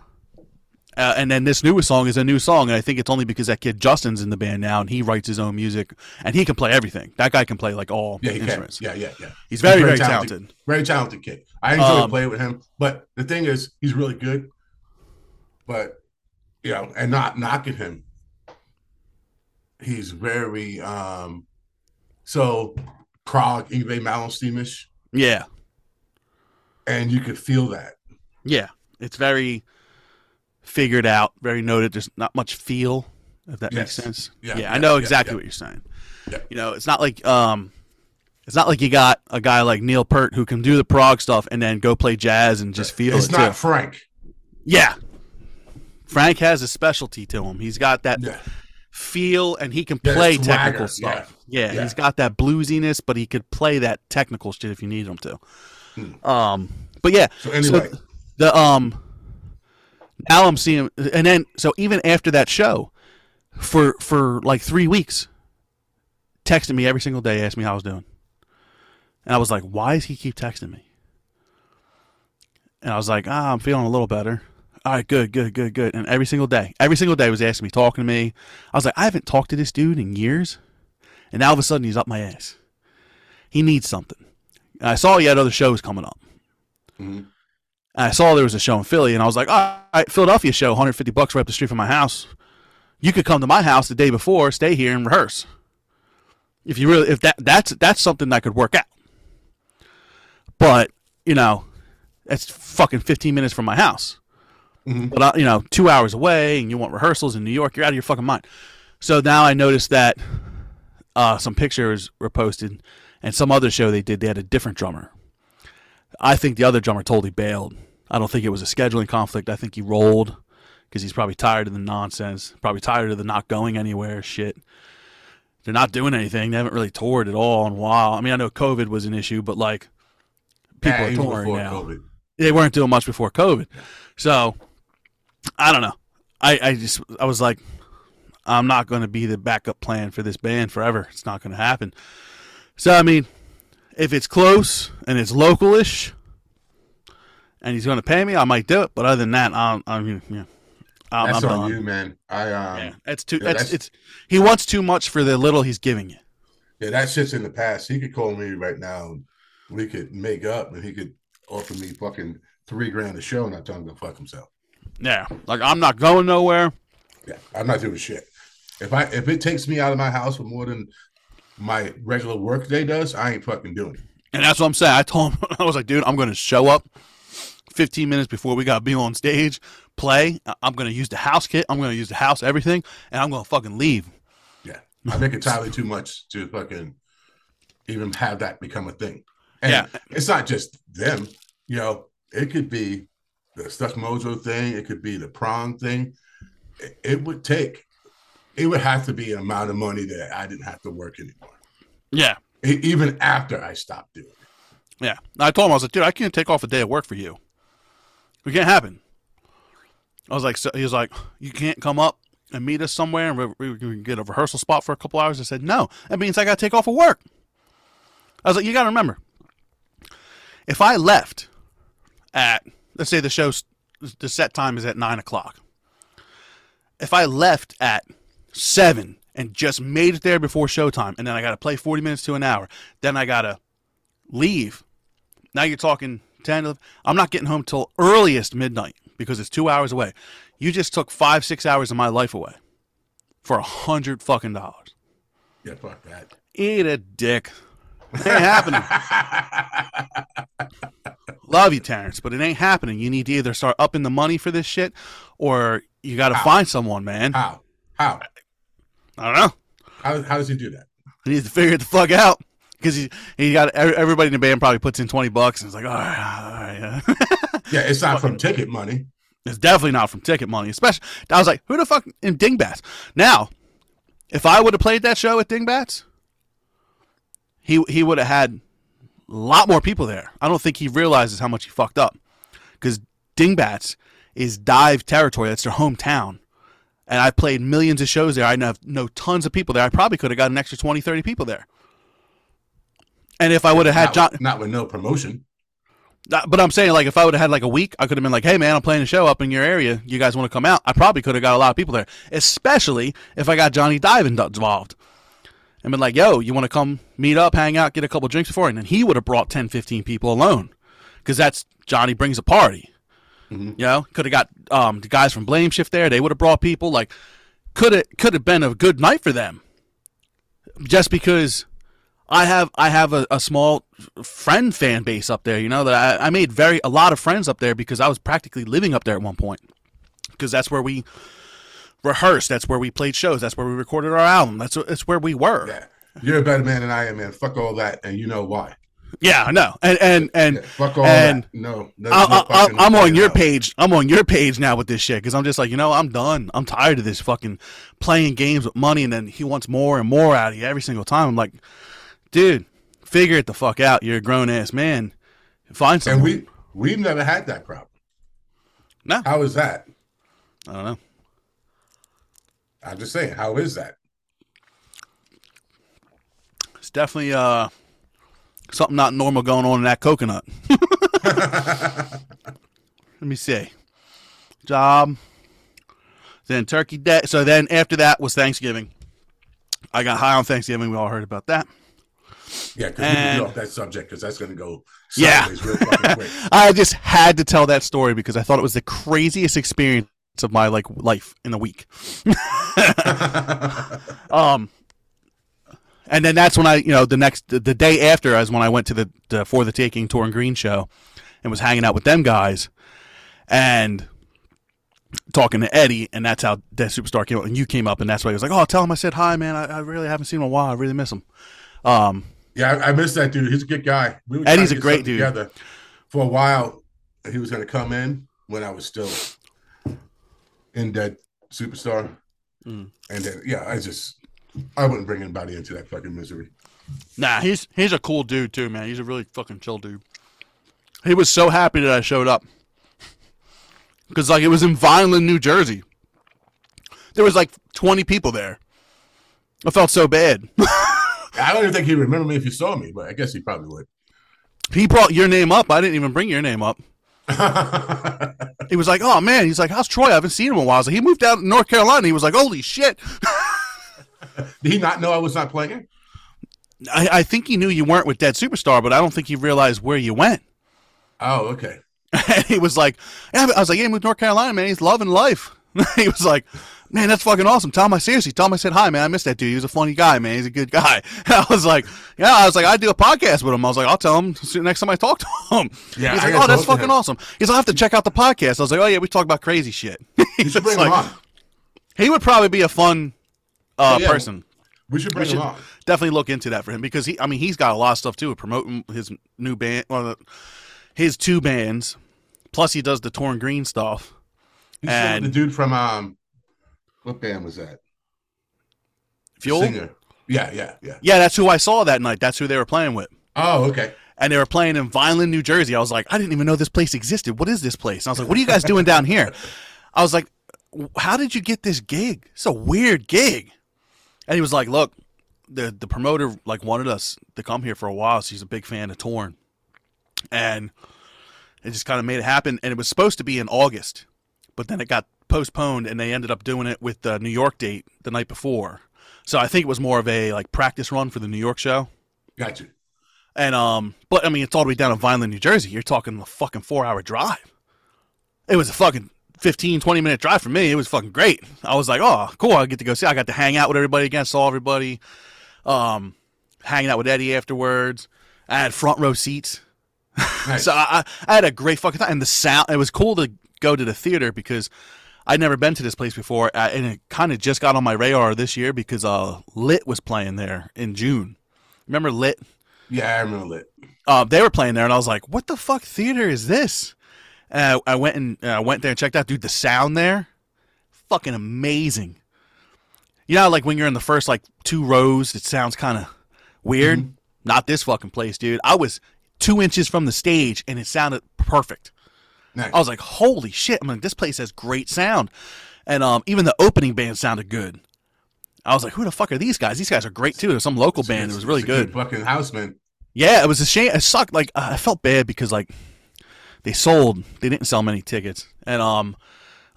Uh, and then this newest song is a new song, and I think it's only because that kid Justin's in the band now, and he writes his own music, and he can play everything. That guy can play like all yeah, instruments. Can. Yeah, yeah, yeah. He's very, he's very, very talented. talented. Very talented kid. I enjoy um, playing with him, but the thing is, he's really good. But you know, and not knocking him, he's very um, so prog, Yngwie Malmsteenish. Yeah, and you could feel that. Yeah, it's very figured out, very noted. There's not much feel, if that yes. makes sense. Yeah, yeah, yeah, I know exactly yeah, yeah. what you're saying. Yeah. You know, it's not like um, it's not like you got a guy like Neil Peart who can do the prog stuff and then go play jazz and just feel it's it. It's not too. Frank. Yeah, Frank has a specialty to him. He's got that yeah. feel, and he can yeah, play technical swagger. stuff. Yeah. Yeah, yeah, he's got that bluesiness, but he could play that technical shit if you need him to. Hmm. Um, but yeah. So anyway, so the um. Now I'm seeing, and then so even after that show, for for like three weeks, texted me every single day, asked me how I was doing, and I was like, "Why does he keep texting me?" And I was like, "Ah, I'm feeling a little better. All right, good, good, good, good." And every single day, every single day was asking me, talking to me. I was like, "I haven't talked to this dude in years," and now all of a sudden he's up my ass. He needs something. And I saw he had other shows coming up. Mm-hmm. I saw there was a show in Philly, and I was like, all right, Philadelphia show, one hundred fifty bucks right up the street from my house. You could come to my house the day before, stay here, and rehearse. If you really, if that, that's, that's something that could work out. But, you know, that's fucking fifteen minutes from my house. Mm-hmm. But, I, you know, two hours away, and you want rehearsals in New York, you're out of your fucking mind. So now I noticed that uh, some pictures were posted, and some other show they did, they had a different drummer. I think the other drummer totally bailed. I don't think it was a scheduling conflict. I think he rolled because he's probably tired of the nonsense, probably tired of the not going anywhere shit. They're not doing anything. They haven't really toured at all in a while. I mean, I know COVID was an issue, but like people yeah, are touring now. COVID. They weren't doing much before COVID. So I don't know. I, I just, I was like, I'm not going to be the backup plan for this band forever. It's not going to happen. So, I mean, if it's close and it's localish, and he's going to pay me, I might do it. But other than that, I'm, I'm, yeah, I'm, that's I'm on done. you, man. I, um, yeah, that's too. Yeah, that's, that's it's. He wants too much for the little he's giving you. Yeah, that shit's in the past. He could call me right now. We could make up, and he could offer me fucking three grand a show, and I tell him to fuck himself. Yeah, like I'm not going nowhere. Yeah, I'm not doing shit. If I if it takes me out of my house for more than my regular work day does, I ain't fucking doing it. And that's what I'm saying. I told him, I was like, dude, I'm going to show up fifteen minutes before we got to be on stage, play. I'm going to use the house kit. I'm going to use the house everything, and I'm going to fucking leave. Yeah. I think it's entirely too much to fucking even have that become a thing. And yeah. It's not just them. You know, it could be the Stuck Mojo thing. It could be the prom thing. It, it would take It would have to be an amount of money that I didn't have to work anymore. Yeah. Even after I stopped doing it. Yeah. I told him, I was like, dude, I can't take off a day of work for you. It can't happen. I was like, so he was like, you can't come up and meet us somewhere and we can get a rehearsal spot for a couple hours. I said, no, that means I got to take off of work. I was like, you got to remember, if I left at, let's say the show's, the set time is at nine o'clock. If I left at seven and just made it there before showtime, and then I got to play forty minutes to an hour, then I got to leave. Now you're talking ten, eleven. I'm not getting home till earliest midnight because it's two hours away. You just took five, six hours of my life away for a hundred fucking dollars. Yeah, fuck that. Eat a dick. It ain't happening. Love you, Terrence, but it ain't happening. You need to either start upping the money for this shit or you got to find someone, man. How? How? I don't know. How, how does he do that? He needs to figure it the fuck out because he he got everybody in the band probably puts in twenty bucks and it's like all right, all right. Yeah, yeah it's not from ticket money. It's definitely not from ticket money. Especially, I was like, who the fuck in Dingbats? Now, if I would have played that show at Dingbats, he he would have had a lot more people there. I don't think he realizes how much he fucked up because Dingbats is Dive territory. That's their hometown. And I played millions of shows there. I know, know tons of people there. I probably could have got an extra twenty, thirty people there. And if I would have had John... Not with no promotion. But I'm saying, like, if I would have had like a week, I could have been like, hey, man, I'm playing a show up in your area. You guys want to come out? I probably could have got a lot of people there, especially if I got Johnny Dive involved. And been like, yo, you want to come meet up, hang out, get a couple drinks before? And then he would have brought ten, fifteen people alone because that's Johnny brings a party. Mm-hmm. You know, could have got um, the guys from Blame Shift there. They would have brought people. Like, could it could have been a good night for them just because I have I have a, a small friend fan base up there, you know, that I, I made very a lot of friends up there because I was practically living up there at one point because that's where we rehearsed. That's where we played shows. That's where we recorded our album. That's, that's where we were. Yeah. You're a better man than I am, man. Fuck all that. And you know why. Yeah, I know. And, and, and, yeah, fuck all and that. No, no I, I, I, I'm on your out. page. I'm on your page now with this shit. Cause I'm just like, you know, I'm done. I'm tired of this fucking playing games with money. And then he wants more and more out of you every single time. I'm like, dude, figure it the fuck out. You're a grown ass man. Find something. And we, we've never had that problem. No. How is that? I don't know. I'm just saying, how is that? It's definitely, uh, something not normal going on in that coconut. Let me see. Job. Then Turkey Day. So then after that was Thanksgiving. I got high on Thanksgiving. We all heard about that. Yeah, because we can get off that subject because that's going to go sideways yeah. real fucking quick. I just had to tell that story because I thought it was the craziest experience of my like life in a week. um. And then that's when I, you know, the next, the, the day after is when I went to the, the For the Taking Tour and Green show and was hanging out with them guys and talking to Eddie. And that's how Dead Superstar came up. And you came up and that's why he was like, oh, tell him I said hi, man. I, I really haven't seen him in a while. I really miss him. Um, yeah, I, I miss that dude. He's a good guy. We were Eddie's a great dude. Together. For a while, he was going to come in when I was still in Dead Superstar. Mm. And then, yeah, I just... I wouldn't bring anybody into that fucking misery. Nah, he's he's a cool dude too, man. He's a really fucking chill dude. He was so happy that I showed up because like it was in Vineland, New Jersey. There was like twenty people there. I felt so bad. I don't even think he'd remember me if he saw me, but I guess he probably would. He brought your name up. I didn't even bring your name up. He was like, "Oh man," he's like, "How's Troy? I haven't seen him in a while." So he moved out to North Carolina. He was like, "Holy shit." Did he not know I was not playing? I, I think he knew you weren't with Dead Superstar, but I don't think he realized where you went. Oh, okay. And he was like, I was like, yeah, with North Carolina, man, he's loving life. He was like, man, that's fucking awesome. Tom, I seriously, Tom, I said hi, man. I miss that dude. He was a funny guy, man. He's a good guy. And I was like, yeah, I was like, I do a podcast with him. I was like, I'll tell him next time I talk to him. Yeah, he's I like, oh, that's fucking him. Awesome. He's like, I'll have to check out the podcast. I was like, oh yeah, we talk about crazy shit. He's just like, on. He would probably be a fun. Uh, yeah, person. We should bring we should him on. Definitely look into that for him because he, I mean, he's got a lot of stuff too, promoting his new band, well, his two bands, plus he does the Torn Green stuff. He's and the dude from um, what band was that? Fuel. Singer. Yeah, yeah, yeah. Yeah, that's who I saw that night. That's who they were playing with. Oh, okay. And they were playing in Vineland, New Jersey. I was like, I didn't even know this place existed. What is this place? And I was like, what are you guys doing down here? I was like, how did you get this gig? It's a weird gig. And he was like, look, the the promoter like wanted us to come here for a while. So he's a big fan of Torn. And it just kind of made it happen. And it was supposed to be in August, but then it got postponed and they ended up doing it with the New York date the night before. So I think it was more of a like practice run for the New York show. Gotcha. And, um, but I mean, it's all the way down in Vineland, New Jersey. You're talking a fucking four hour drive. It was a fucking fifteen, twenty minute drive for me. It was fucking great. I was like, oh, cool. I get to go see. I got to hang out with everybody again. Saw everybody. Um, hanging out with Eddie afterwards. I had front row seats. Nice. So I, I had a great fucking time. And the sound, it was cool to go to the theater because I'd never been to this place before. And it kind of just got on my radar this year because uh, Lit was playing there in June. Remember Lit? Yeah, I remember Lit. Uh, they were playing there and I was like, what the fuck theater is this? And I, I went and I uh, went there and checked out, dude. The sound there, fucking amazing. You know, like when you're in the first like two rows, it sounds kind of weird. Mm-hmm. Not this fucking place, dude. I was two inches from the stage and it sounded perfect. Nice. I was like, holy shit! I'm like, this place has great sound, and um, even the opening band sounded good. I was like, who the fuck are these guys? These guys are great too. There's some local it's, band that was really good. Fucking house, man. Yeah, it was a shame. It sucked. Like uh, I felt bad because like. they sold. They didn't sell many tickets. And um,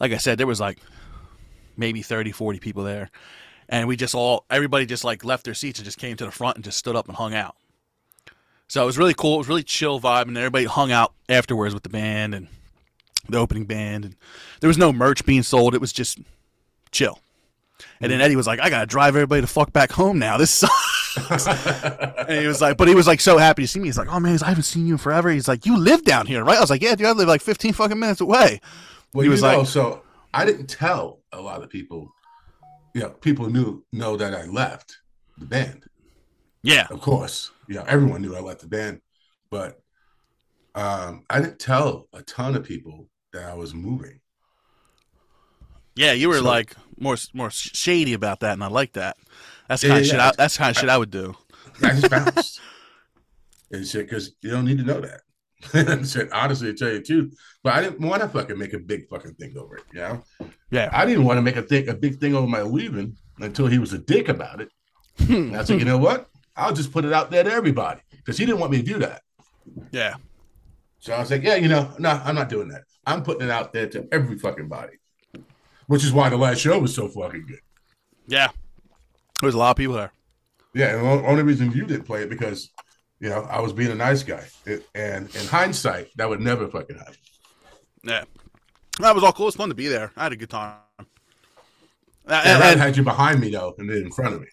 like I said, there was like maybe thirty, forty people there. And we just all, everybody just like left their seats and just came to the front and just stood up and hung out. So it was really cool. It was really chill vibe. And everybody hung out afterwards with the band and the opening band. And there was no merch being sold. It was just chill. And then Eddie was like, I got to drive everybody the fuck back home now. This sucks. And he was like, but he was like so happy to see me. He's like, oh man, I haven't seen you in forever. He's like, you live down here, right? I was like, yeah, dude, I live like fifteen fucking minutes away. Well, he was know, like, so I didn't tell a lot of people. You know, people knew know that I left the band. Yeah. Of course. You know, everyone knew I left the band. But um, I didn't tell a ton of people that I was moving. Yeah, you were so, like more more shady about that, and I like that. That's the kind, yeah, yeah, yeah. That's kind of shit I would do. I just bounced. And shit, because you don't need to know that. And shit, honestly, to tell you the truth, but I didn't want to fucking make a big fucking thing over it, you know? Yeah. I didn't want to make a thing, a big thing over my leaving until he was a dick about it. And I said, you know what? I'll just put it out there to everybody because he didn't want me to do that. Yeah. So I was like, yeah, you know, no, I'm not doing that. I'm putting it out there to every fucking body, which is why the last show was so fucking good. Yeah. There was a lot of people there. Yeah. And the only reason you didn't play it because, you know, I was being a nice guy. It, and in hindsight, that would never fucking happen. Yeah. That was all cool. It was fun to be there. I had a good time. Yeah, and, and, I had you behind me, though, and then in front of me.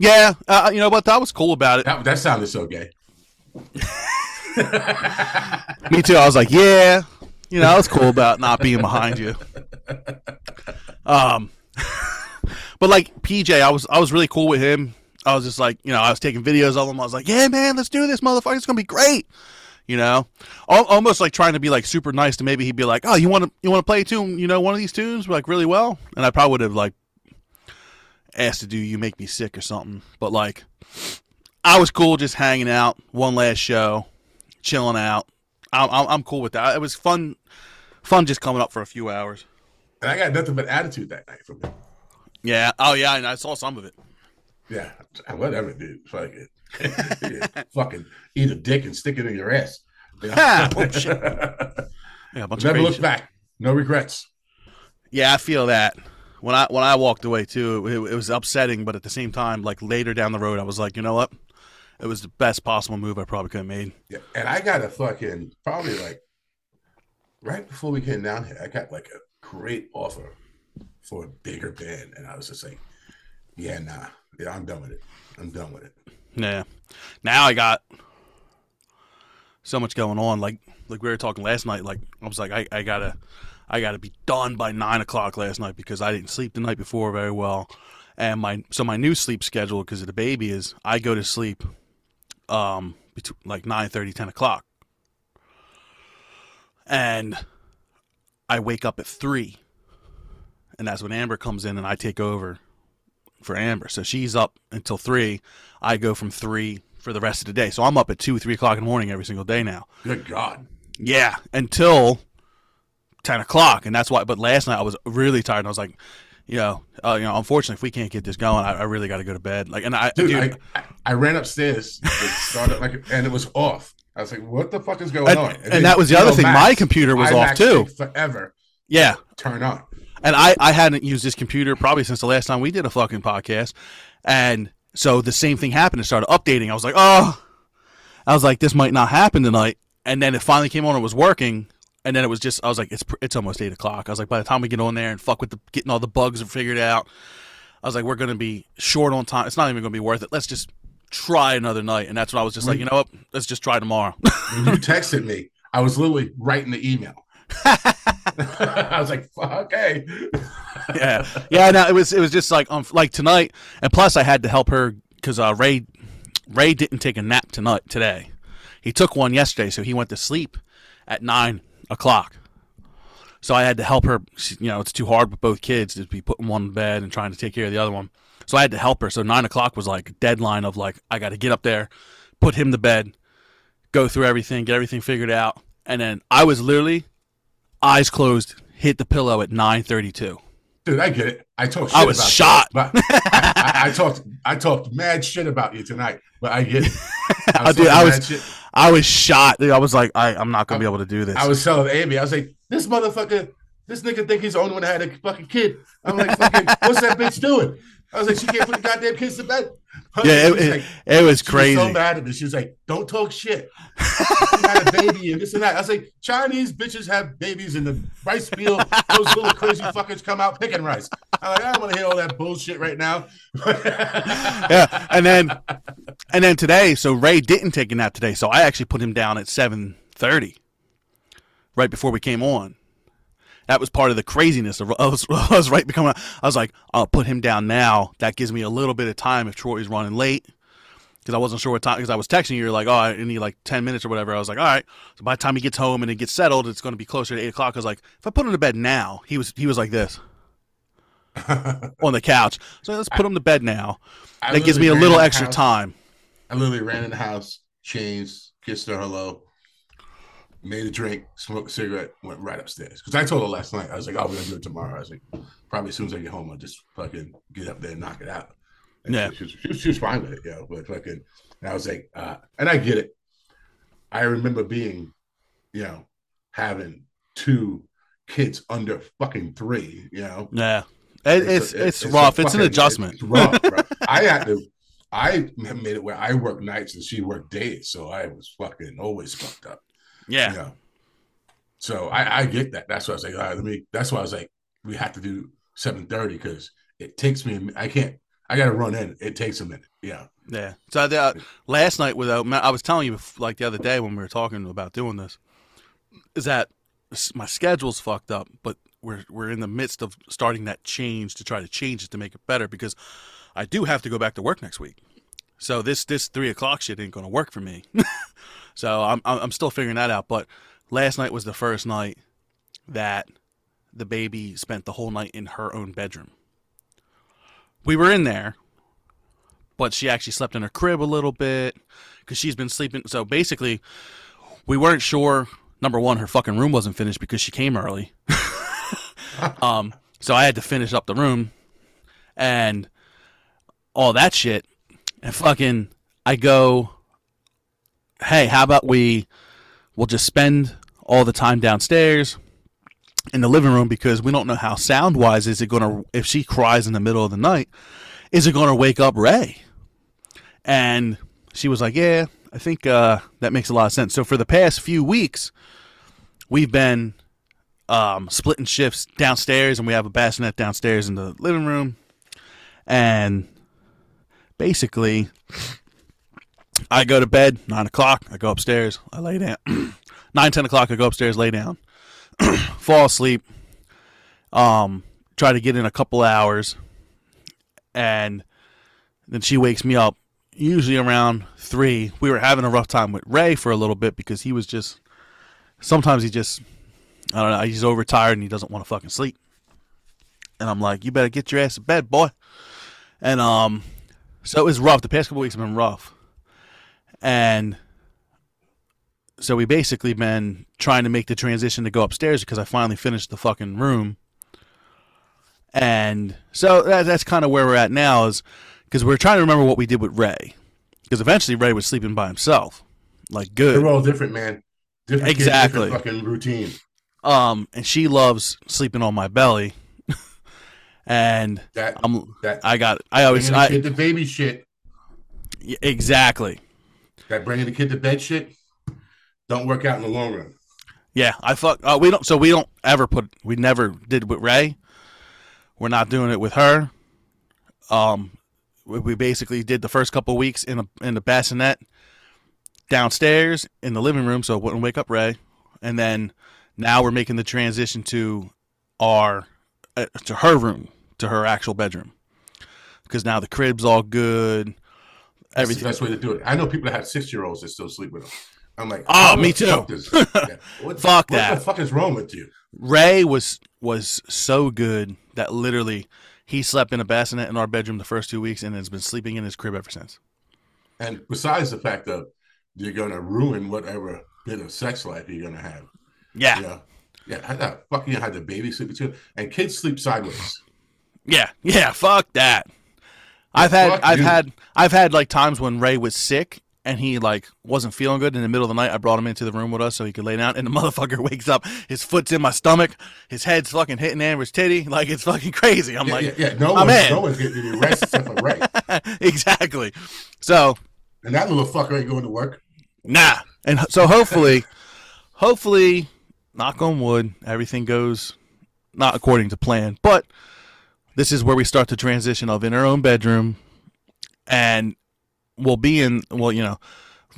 Yeah. Uh, you know what? That was cool about it. That, that sounded so gay. Me, too. I was like, yeah. You know, that was cool about not being behind you. Um, But, like, P J, I was I was really cool with him. I was just like, you know, I was taking videos of them. I was like, yeah, man, let's do this, motherfucker. It's going to be great. You know, Al- almost like trying to be like super nice to maybe he'd be like, oh, you want to you want to play a tune, you know, one of these tunes like really well. And I probably would have like asked to do You Make Me Sick or something. But like I was cool just hanging out. One last show, chilling out. I'm, I'm cool with that. It was fun. Fun just coming up for a few hours. And I got nothing but attitude that night from him. Yeah. Oh, yeah. And I saw some of it. Yeah, whatever, dude. Fuck it. Yeah, fucking eat a dick and stick it in your ass. Yeah, oh, shit. Yeah, bunch never of look shit. Back. No regrets. Yeah, I feel that. When I when I walked away too, it, it was upsetting, but at the same time, like later down the road, I was like, you know what? It was the best possible move I probably could have made. Yeah, and I got a fucking probably like right before we came down here, I got like a great offer for a bigger band, and I was just like, yeah, nah. Yeah, I'm done with it. I'm done with it. Yeah. Now I got so much going on. Like, like we were talking last night. Like, I was like, I, I gotta, I gotta be done by nine o'clock last night because I didn't sleep the night before very well, and my so my new sleep schedule because of the baby is I go to sleep, um, between like nine thirty, ten o'clock, and I wake up at three, and that's when Amber comes in and I take over for Amber. So she's up until three. I go from three for the rest of the day. So I'm up at two, three o'clock in the morning every single day now. Good God. Yeah. Until ten o'clock. And that's why, but last night I was really tired and I was like, you know, uh, you know, unfortunately if we can't get this going, I, I really got to go to bed. Like, and I, dude, dude I, I, I ran upstairs it started like, and it was off. I was like, what the fuck is going and, on? And, and that was the other thing. Max, my computer was off too. Forever. Yeah. Turn on. And I, I hadn't used this computer probably since the last time we did a fucking podcast. And so the same thing happened. It started updating. I was like, oh. I was like, this might not happen tonight. And then it finally came on. It was working. And then it was just, I was like, it's it's almost eight o'clock. I was like, by the time we get on there and fuck with the, getting all the bugs figured out, I was like, we're going to be short on time. It's not even going to be worth it. Let's just try another night. And that's when I was just when, like, you know what? Let's just try tomorrow. When you texted me, I was literally writing the email. I was like, fuck, hey. yeah, yeah. No, it was, it was just like, um, like tonight, and plus I had to help her because uh, Ray, Ray didn't take a nap tonight. Today, he took one yesterday, so he went to sleep at nine o'clock. So I had to help her. She, you know, it's too hard with both kids to be putting one in bed and trying to take care of the other one. So I had to help her. So nine o'clock was like a deadline of like I got to get up there, put him to bed, go through everything, get everything figured out, and then I was literally eyes closed, hit the pillow at nine thirty-two. Dude, I get it. I talked shit I was about shot. You, but I, I, I talked I talked mad shit about you tonight, but I get it. I was, dude, I, was shit. I was shot. Dude, I was like, I, I'm not going to be able to do this. I was telling Amy, I was like, this motherfucker, this nigga think he's the only one that had a fucking kid. I'm like, fucking, what's that bitch doing? I was like, she can't put the goddamn kids to bed. Her yeah, it, like, it, it was she crazy. Was so mad at me. She was like, don't talk shit. She had a baby and this and that. I was like, Chinese bitches have babies in the rice field. Those little crazy fuckers come out picking rice. I'm like, I don't want to hear all that bullshit right now. Yeah, and then and then today, so Ray didn't take a nap today, so I actually put him down at seven thirty, right before we came on. That was part of the craziness. I was, I was right becoming. I was like, I'll put him down now. That gives me a little bit of time if Troy's running late, because I wasn't sure what time. Because I was texting you, you're like, oh, I need like ten minutes or whatever. I was like, all right. So by the time he gets home and it gets settled, it's going to be closer to eight o'clock. I was like, if I put him to bed now, he was he was like this on the couch. So let's put him to bed now. I that gives me a little extra house. time. I literally ran in the house, changed, kissed her hello. Made a drink, smoked a cigarette, went right upstairs. Because I told her last night, I was like, oh, we're going to do it tomorrow. I was like, probably as soon as I get home, I'll just fucking get up there and knock it out. And yeah. She was, she, was, she was fine with it, you know, but fucking, and I was like, uh, and I get it. I remember being, you know, having two kids under fucking three, you know. Yeah. It, it's, it's, it's, it's rough. It's fucking, an adjustment. It's rough, bro. I had to, I made it where I worked nights and she worked days. So I was fucking always fucked up. Yeah. You know? So I, I get that. That's why I was like, all right, let me. That's why I was like, we have to do seven thirty because it takes me. I can't. I got to run in. It takes a minute. Yeah. Yeah. So I, uh, last night, without I was telling you, like the other day when we were talking about doing this, is that my schedule's fucked up, but we're we're in the midst of starting that change to try to change it to make it better because I do have to go back to work next week. So this this three o'clock shit ain't gonna work for me. So I'm I'm still figuring that out. But last night was the first night that the baby spent the whole night in her own bedroom. We were in there, but she actually slept in her crib a little bit because she's been sleeping. So basically, we weren't sure. Number one, her fucking room wasn't finished because she came early. um, so I had to finish up the room and all that shit. And fucking, I go, hey, how about we, we'll just spend all the time downstairs in the living room because we don't know how sound-wise is it going to, if she cries in the middle of the night, is it going to wake up Ray? And she was like, yeah, I think uh, that makes a lot of sense. So for the past few weeks, we've been um, splitting shifts downstairs, and we have a bassinet downstairs in the living room, and basically, I go to bed, nine o'clock, I go upstairs, I lay down. nine, ten o'clock, I go upstairs, lay down, fall asleep, um, try to get in a couple hours, and then she wakes me up, usually around three. We were having a rough time with Ray for a little bit because he was just, sometimes he just, I don't know, he's overtired and he doesn't want to fucking sleep. And I'm like, you better get your ass to bed, boy. And, um... so it was rough. The past couple weeks have been rough. And so we basically been trying to make the transition to go upstairs because I finally finished the fucking room. And so that, that's kind of where we're at now is because we're trying to remember what we did with Ray. Because eventually Ray was sleeping by himself. Like, good. They're all different, man. Different exactly. Kids, different fucking routine. Um, and she loves sleeping on my belly. And that, I'm, that I got. I always bringing the I, kid to baby shit. Exactly. That bringing the kid to bed shit don't work out in the long run. Yeah, I fuck. Uh, we don't. So we don't ever put. We never did with Ray. We're not doing it with her. Um, we, we basically did the first couple of weeks in the in the bassinet downstairs in the living room, so it wouldn't wake up Ray. And then now we're making the transition to our uh, to her room. To her actual bedroom, because now the crib's all good. Everything. That's the best way to do it. I know people that have six-year-olds that still sleep with them. I'm like, oh, me too. Fuck, this, yeah. what, fuck what that. What the fuck is wrong with you? Ray was was so good that literally he slept in a bassinet in our bedroom the first two weeks and has been sleeping in his crib ever since. And besides the fact that you're gonna ruin whatever bit of sex life you're gonna have. Yeah. Yeah. Yeah. How the fuck you had the baby sleep with you? And kids sleep sideways. Yeah, yeah, fuck that. I've had fuck I've you. had I've had like times when Ray was sick and he like wasn't feeling good in the middle of the night. I brought him into the room with us so he could lay down, and the motherfucker wakes up, his foot's in my stomach, his head's fucking hitting Amber's titty, like it's fucking crazy. I'm yeah, like, yeah, yeah. No, I'm one's, no one's getting any rest except for Ray. Exactly. So and that little fucker ain't going to work. Nah. And so hopefully, hopefully, knock on wood, everything goes not according to plan, but this is where we start the transition of in our own bedroom, and we'll be in, well, you know,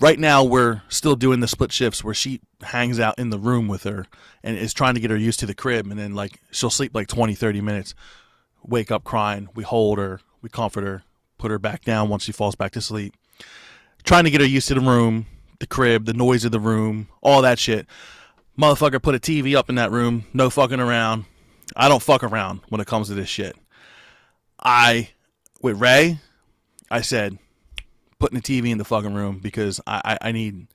right now we're still doing the split shifts where she hangs out in the room with her and is trying to get her used to the crib, and then like she'll sleep like twenty, thirty minutes, wake up crying, we hold her, we comfort her, put her back down once she falls back to sleep, trying to get her used to the room, the crib, the noise of the room, all that shit. Motherfucker put a T V up in that room, no fucking around. I don't fuck around when it comes to this shit. I, with Ray, I said, putting the T V in the fucking room because I, I, I need,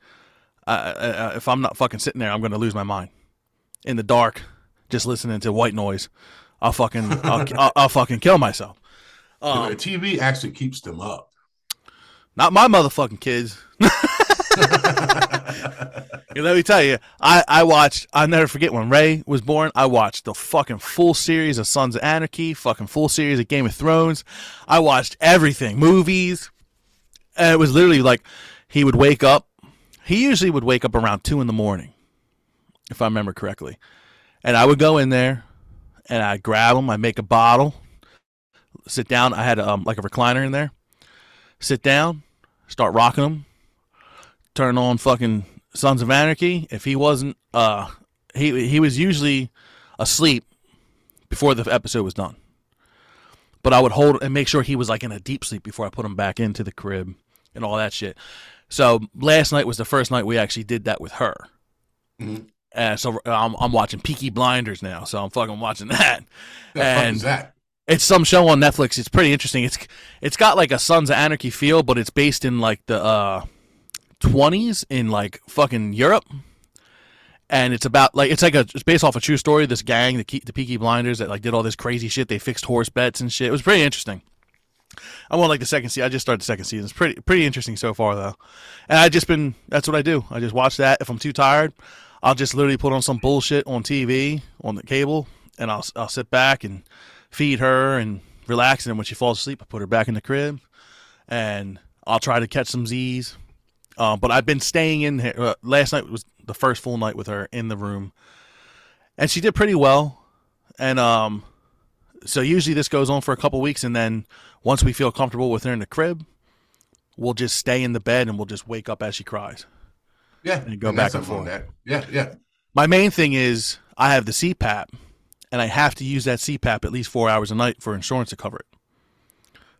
uh, uh, if I'm not fucking sitting there, I'm going to lose my mind. In the dark, just listening to white noise, I'll fucking, I'll, I'll, I'll fucking kill myself. Um, the T V actually keeps them up. Not my motherfucking kids. Let me tell you, I, I watched, I'll never forget when Ray was born, I watched the fucking full series of Sons of Anarchy, fucking full series of Game of Thrones. I watched everything, movies. And it was literally like he would wake up. He usually would wake up around two in the morning, if I remember correctly. And I would go in there and I'd grab him. I'd make a bottle, sit down. I had a, um, like a recliner in there. Sit down, start rocking him, turn on fucking Sons of Anarchy. If he wasn't, uh, he he was usually asleep before the episode was done. But I would hold and make sure he was like in a deep sleep before I put him back into the crib and all that shit. So last night was the first night we actually did that with her. Mm-hmm. And so I'm I'm watching Peaky Blinders now. So I'm fucking watching that. The and fuck is that? It's some show on Netflix. It's pretty interesting. It's it's got like a Sons of Anarchy feel, but it's based in like the uh. twenties in like fucking Europe, and it's about like it's like a it's based off a true story. This gang, the the Peaky Blinders, that like did all this crazy shit. They fixed horse bets and shit. It was pretty interesting. I want like the second season. I just started the second season. It's pretty pretty interesting so far though. And I just been that's what I do. I just watch that. If I'm too tired, I'll just literally put on some bullshit on T V on the cable, and I'll I'll sit back and feed her and relax. And then when she falls asleep, I put her back in the crib, and I'll try to catch some Z's. Um, but I've been staying in here. Uh, last night was the first full night with her in the room, and she did pretty well. And um, so usually this goes on for a couple weeks, and then once we feel comfortable with her in the crib, we'll just stay in the bed and we'll just wake up as she cries. Yeah, and go and back and forth. Like yeah, yeah. My main thing is I have the C PAP, and I have to use that C PAP at least four hours a night for insurance to cover it.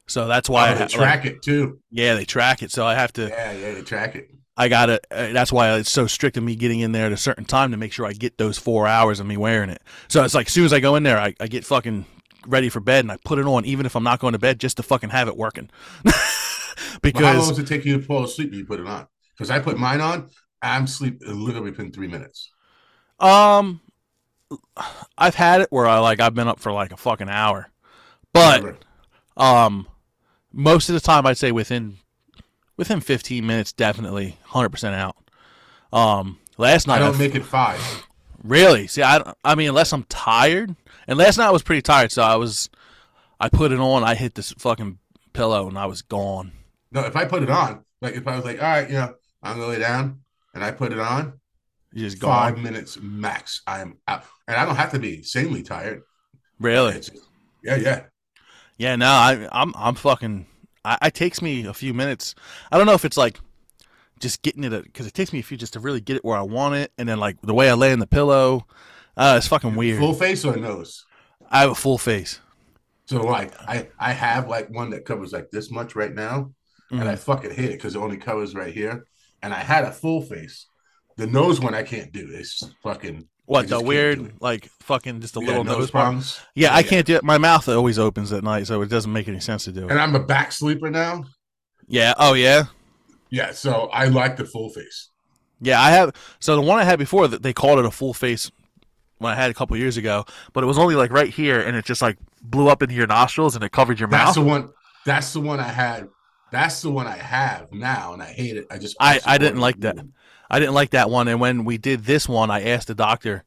So that's why oh, they I track like, it too. Yeah, they track it. So I have to. Yeah, yeah, they track it. I gotta. Uh, that's why it's so strict of me getting in there at a certain time to make sure I get those four hours of me wearing it. So it's like as soon as I go in there, I, I get fucking ready for bed and I put it on, even if I'm not going to bed, just to fucking have it working. Because well, how long does it take you to fall asleep when you put it on? Because I put mine on, I'm sleep literally within three minutes. Um, I've had it where I like I've been up for like a fucking hour, but Never. um. Most of the time, I'd say within within fifteen minutes, definitely one hundred percent out. Um, last night I don't I, make it five. Really? See, I, I mean, unless I'm tired. And last night I was pretty tired, so I was I put it on. I hit this fucking pillow, and I was gone. No, if I put it on, like if I was like, all right, you know, I'm gonna lay down, and I put it on, you just five gone. minutes max. I am out, and I don't have to be insanely tired. Really? It's just, yeah, yeah. Yeah, no, I, I'm I'm fucking. I, it takes me a few minutes. I don't know if it's like just getting it because it takes me a few just to really get it where I want it, and then like the way I lay in the pillow, uh, it's fucking weird. Full face or nose? I have a full face. So like I, I have like one that covers like this much right now, mm-hmm. and I fucking hate it because it only covers right here. And I had a full face. The nose one I can't do. It's fucking. What, the weird, like, fucking just a yeah, little nose, nose problems? Problem. Yeah, yeah, I can't do it. My mouth always opens at night, so it doesn't make any sense to do it. And I'm a back sleeper now. Yeah. Oh, yeah? Yeah, so I like the full face. Yeah, I have. So the one I had before, that they called it a full face when I had a couple years ago, but it was only like right here, and it just like blew up into your nostrils and it covered your that's mouth. That's the one. That's the one I had. That's the one I have now, and I hate it. I just I, I didn't like that. I didn't like that one. And when we did this one, I asked the doctor.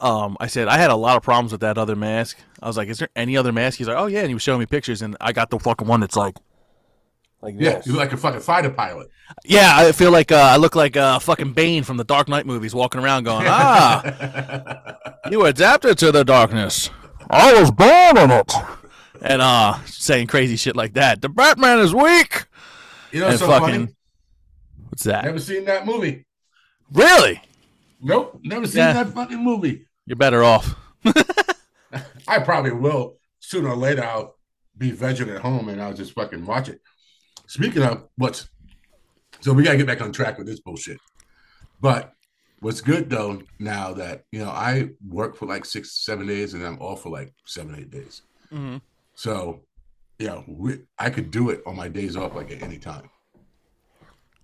Um, I said I had a lot of problems with that other mask. I was like, "Is there any other mask?" He's like, "Oh yeah," and he was showing me pictures, and I got the fucking one that's like, like yeah, this. You look like a fucking fighter pilot. Yeah, I feel like uh, I look like uh, fucking Bane from the Dark Knight movies, walking around going, "Ah, you adapted to the darkness. I was born in it." And uh, saying crazy shit like that. The Batman is weak. You know, and so fucking, funny. What's that? Never seen that movie. Really? Nope. Never seen yeah. that fucking movie. You're better off. I probably will. Sooner or later, I'll be vegging at home and I'll just fucking watch it. Speaking of what's, so we gotta get back on track with this bullshit. But what's good though, now that you know I work for like six, seven days and I'm off for like seven, eight days. Mm-hmm. So, you know, we, I could do it on my days off, like at any time.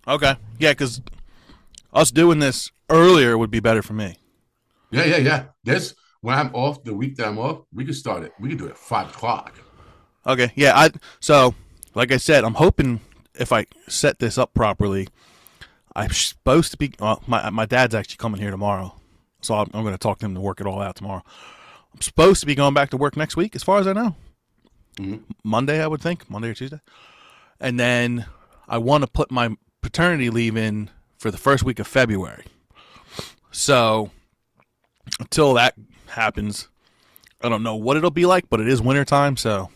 Okay, yeah, because us doing this earlier would be better for me. Yeah, yeah, yeah. This when I'm off the week that I'm off, we could start it. We could do it at five o'clock. Okay, yeah. I so like I said, I'm hoping if I set this up properly, I'm supposed to be. Well, my my dad's actually coming here tomorrow, so I'm, I'm going to talk to him to work it all out tomorrow. I'm supposed to be going back to work next week, as far as I know. Mm-hmm. Monday, I would think. Monday or Tuesday. And then I want to put my paternity leave in for the first week of February. So until that happens, I don't know what it'll be like, but it is winter time, so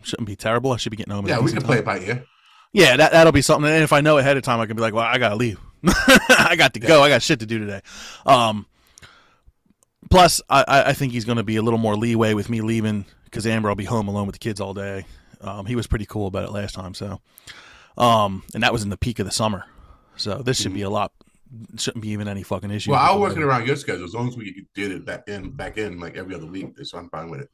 it shouldn't be terrible. I should be getting home. Yeah, we can play it by ear. Yeah, that, that'll be something. And if I know ahead of time, I can be like, well, I got to leave. I got to yeah. go. I got shit to do today. Um, plus, I, I think he's going to be a little more leeway with me leaving because Amber will be home alone with the kids all day. Um, he was pretty cool about it last time, so um, and that was in the peak of the summer. So this should mm-hmm. be a lot. Shouldn't be even any fucking issue. Well, I'll work it around your schedule as long as we did it back in, back in like every other week. So I'm fine with it.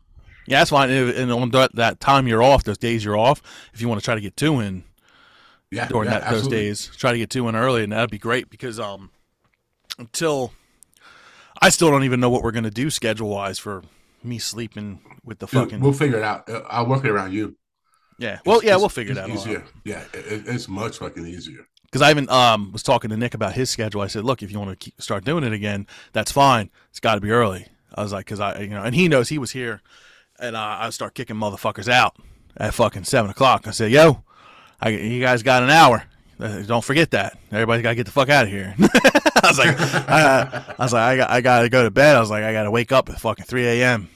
Yeah, that's fine. And on that, that time you're off, those days you're off, if you want to try to get two in, yeah, during yeah, that, those days, try to get two in early, and that'd be great because um, until I still don't even know what we're gonna do schedule wise for. Me sleeping with the Dude, fucking. We'll figure it out. I'll work it around you. Yeah. Well, it's, yeah, we'll figure it out. Easier. Yeah, it, it's much fucking easier. Because I even um was talking to Nick about his schedule. I said, look, if you want to keep, start doing it again, that's fine. It's got to be early. I was like, because I, you know, and he knows he was here, and uh, I start kicking motherfuckers out at fucking seven o'clock. I said, yo, I, you guys got an hour. Don't forget that. Everybody's got to get the fuck out of here. I was like, I, I was like, I got, I got to go to bed. I was like, I got to wake up at fucking three a.m.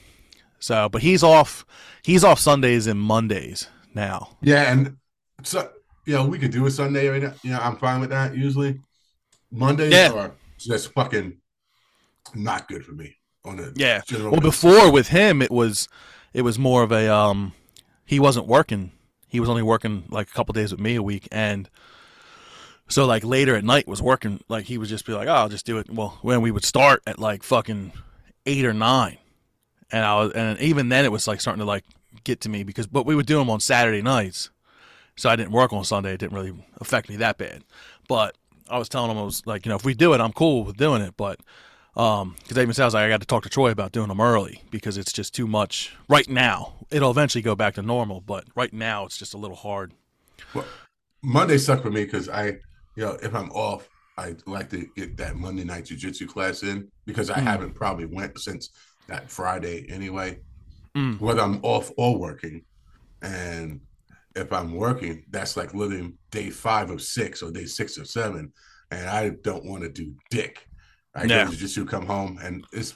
So, but he's off. He's off Sundays and Mondays now. Yeah, and so you know we could do a Sunday right now. You know, I'm fine with that. Usually, Mondays yeah. are just fucking not good for me. On the yeah. Well, basis. Before with him, it was it was more of a um. He wasn't working. He was only working like a couple days with me a week, and so like later at night was working. Like he would just be like, oh, I'll just do it. Well, when we would start at like fucking eight or nine. And I was, and even then it was like starting to like get to me because, but we would do them on Saturday nights, so I didn't work on Sunday. It didn't really affect me that bad. But I was telling them I was like, you know, if we do it, I'm cool with doing it. But um, because even sounds like I got to talk to Troy about doing them early because it's just too much right now. It'll eventually go back to normal, but right now it's just a little hard. Well, Mondays suck for me because I, you know, if I'm off, I like to get that Monday night jiu-jitsu class in because I mm. haven't probably went since. That Friday anyway, mm. whether I'm off or working. And if I'm working, that's like literally day five of six or day six of seven. And I don't want to do dick. I no. go to just come home and it's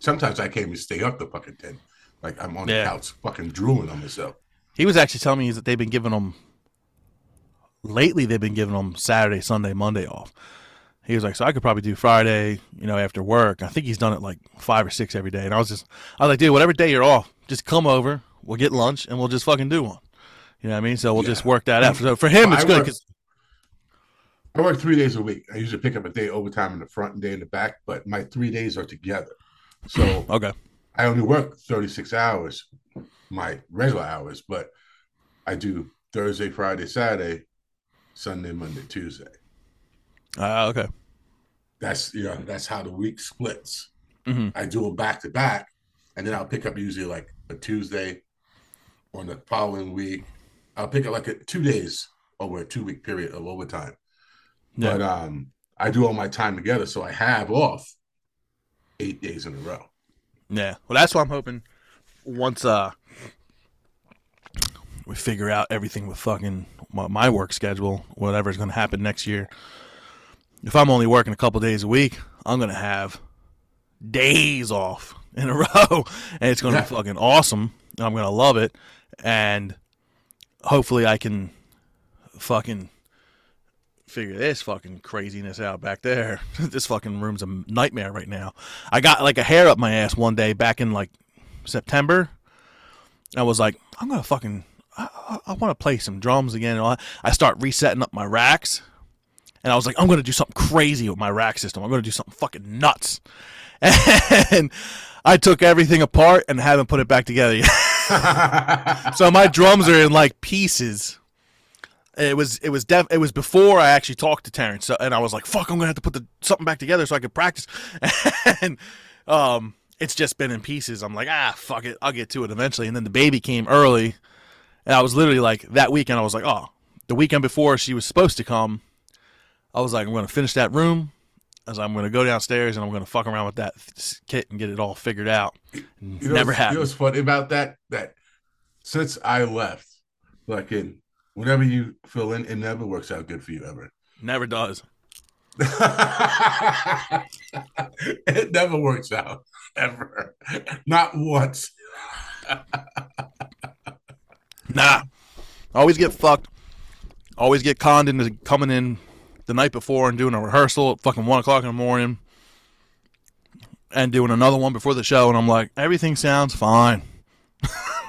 sometimes I can't even stay up the fucking ten. Like I'm on yeah. the couch fucking drooling on myself. He was actually telling me that they've been giving them lately. They've been giving them Saturday, Sunday, Monday off. He was like, so I could probably do Friday, you know, after work. I think he's done it like five or six every day. And I was just, I was like, dude, whatever day you're off, just come over. We'll get lunch and we'll just fucking do one. You know what I mean? So we'll yeah. just work that out. So for him, well, it's I good. Work, cause... I work three days a week. I usually pick up a day overtime in the front and day in the back, but my three days are together. So okay. I only work thirty-six hours, my regular hours, but I do Thursday, Friday, Saturday, Sunday, Monday, Tuesday. Ah, uh, okay. That's yeah. That's how the week splits. Mm-hmm. I do them back to back, and then I'll pick up usually like a Tuesday or the following week. I'll pick up like a, two days over a two week period of overtime. Yeah. But um, I do all my time together, so I have off eight days in a row. Yeah, well, that's what I'm hoping. Once uh, we figure out everything with fucking my, my work schedule, whatever's going to happen next year. If I'm only working a couple days a week, I'm going to have days off in a row, and it's going to yeah. be fucking awesome. I'm going to love it, and hopefully I can fucking figure this fucking craziness out back there. This fucking room's a nightmare right now. I got like a hair up my ass one day back in like September. I was like, I'm going to fucking, I, I, I want to play some drums again. And I start resetting up my racks. And I was like, I'm going to do something crazy with my rack system. I'm going to do something fucking nuts. And I took everything apart and haven't put it back together yet. So my drums are in like pieces. It was it was def- it was before I actually talked to Terrence. So, and I was like, fuck, I'm going to have to put the something back together so I could practice. And um, it's just been in pieces. I'm like, ah, fuck it. I'll get to it eventually. And then the baby came early. And I was literally like, that weekend, I was like, oh, the weekend before she was supposed to come, I was like, I'm going to finish that room. I was like, I'm going to go downstairs and I'm going to fuck around with that kit and get it all figured out. It, you Never know, happened. It was funny about that, that since I left, like in whenever you fill in, it never works out good for you ever. Never does. It never works out ever. Not once. Nah. Always get fucked. Always get conned into coming in the night before and doing a rehearsal at fucking one o'clock in the morning and doing another one before the show. And I'm like, everything sounds fine. I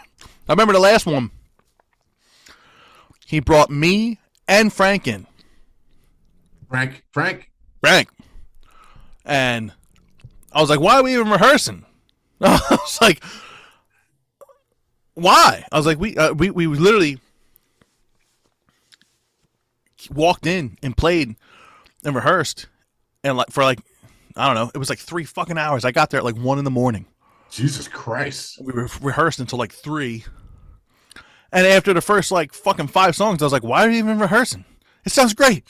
remember the last one. He brought me and Frank in. Frank, Frank, Frank. And I was like, why are we even rehearsing? I was like, why? I was like, we, uh, we, we literally walked in and played and rehearsed and like for like I don't know, it was like three fucking hours. I got there at like one in the morning. Jesus Christ. We re- rehearsed until like three, and after the first like fucking five songs I was like, why are you even rehearsing? It sounds great.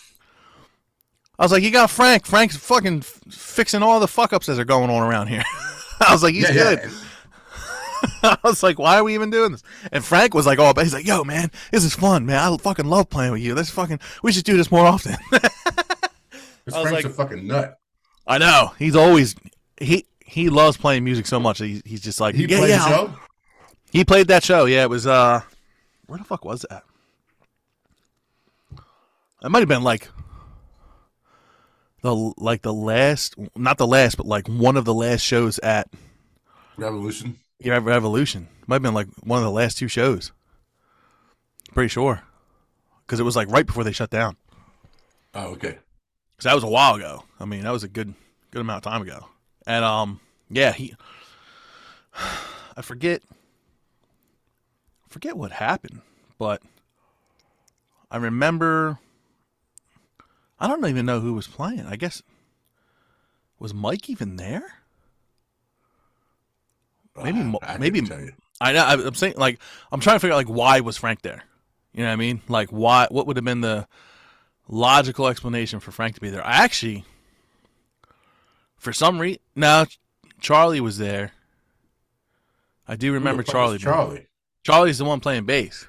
I was like, you got Frank Frank's fucking f- fixing all the fuck ups that are going on around here. I was like, he's yeah, good yeah. I was like, why are we even doing this? And Frank was like, oh, but he's like, yo, man, this is fun, man. I fucking love playing with you. Let's fucking, we should do this more often. Frank's like, a fucking nut. I know. He's always, he he loves playing music so much. He, he's just like, he yeah, played yeah. show? He played that show. Yeah, it was, uh, where the fuck was that? It might have been like the, like the last, not the last, but like one of the last shows at Revolution. Yeah, Revolution. Might have been like one of the last two shows. Pretty sure. Because it was like right before they shut down. Oh, okay. Because that was a while ago. I mean, that was a good good amount of time ago. And, um, yeah, he... I forget... I forget what happened, but I remember... I don't even know who was playing. I guess... Was Mike even there? Maybe, uh, I maybe I know. I'm saying, like, I'm trying to figure out, like, why was Frank there? You know what I mean? Like, why? What would have been the logical explanation for Frank to be there? I actually, for some reason, no, Charlie was there. I do remember Charlie. Charlie. Charlie's the one playing bass.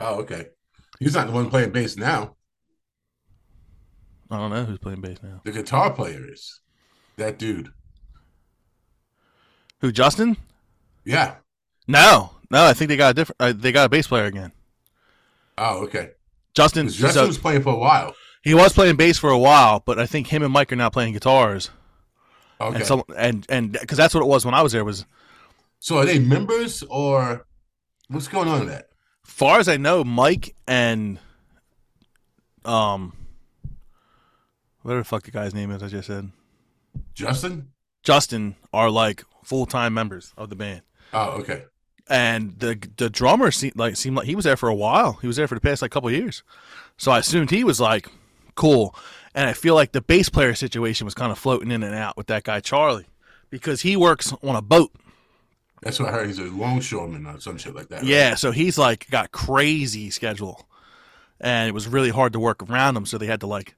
Oh, okay. He's not the one playing bass now. I don't know who's playing bass now. The guitar player is that dude. Who, Justin? Yeah. No, no. I think they got a different. Uh, they got a bass player again. Oh, okay. Justin. Justin so, was playing for a while. He was playing bass for a while, but I think him and Mike are now playing guitars. Okay. And so, and and because that's what it was when I was there was. So are they members or what's going on in that? Far as I know, Mike and um, whatever the fuck the guy's name is, I just said. Justin. Justin are like full-time members of the band. Oh, okay. And the the drummer seemed like seemed like he was there for a while. He was there for the past like couple of years, so I assumed he was like cool. And I feel like the bass player situation was kind of floating in and out with that guy Charlie, because he works on a boat. That's what I heard. He's a longshoreman or some shit like that. Right? Yeah, so he's like got crazy schedule, and it was really hard to work around him. So they had to like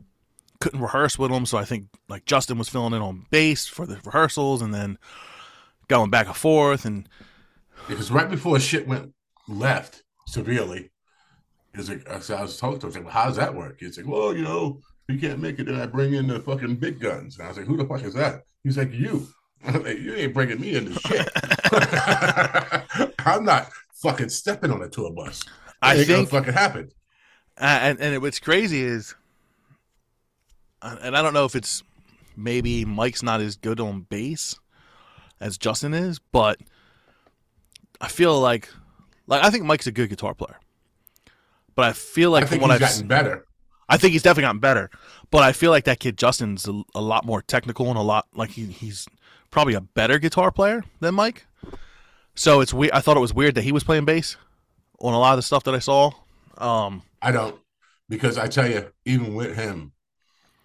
couldn't rehearse with him. So I think like Justin was filling in on bass for the rehearsals, and then going back and forth. And because right before shit went left severely, is like I was talking to him. I was like, well, how does that work? He's like, well, you know, you can't make it. Then I bring in the fucking big guns. And I was like, who the fuck is that? He's like, you. I'm like, you ain't bringing me into shit. I'm not fucking stepping on a tour bus. I ain't think gonna fucking happen. Uh, and and it, what's crazy is, and I don't know if it's maybe Mike's not as good on bass as Justin is, but I feel like, like I think Mike's a good guitar player, but I feel like I think from what he's I've gotten better. I think he's definitely gotten better, but I feel like that kid Justin's a, a lot more technical and a lot like he, he's probably a better guitar player than Mike. So it's weird. I thought it was weird that he was playing bass on a lot of the stuff that I saw. Um, I don't, because I tell you, even with him,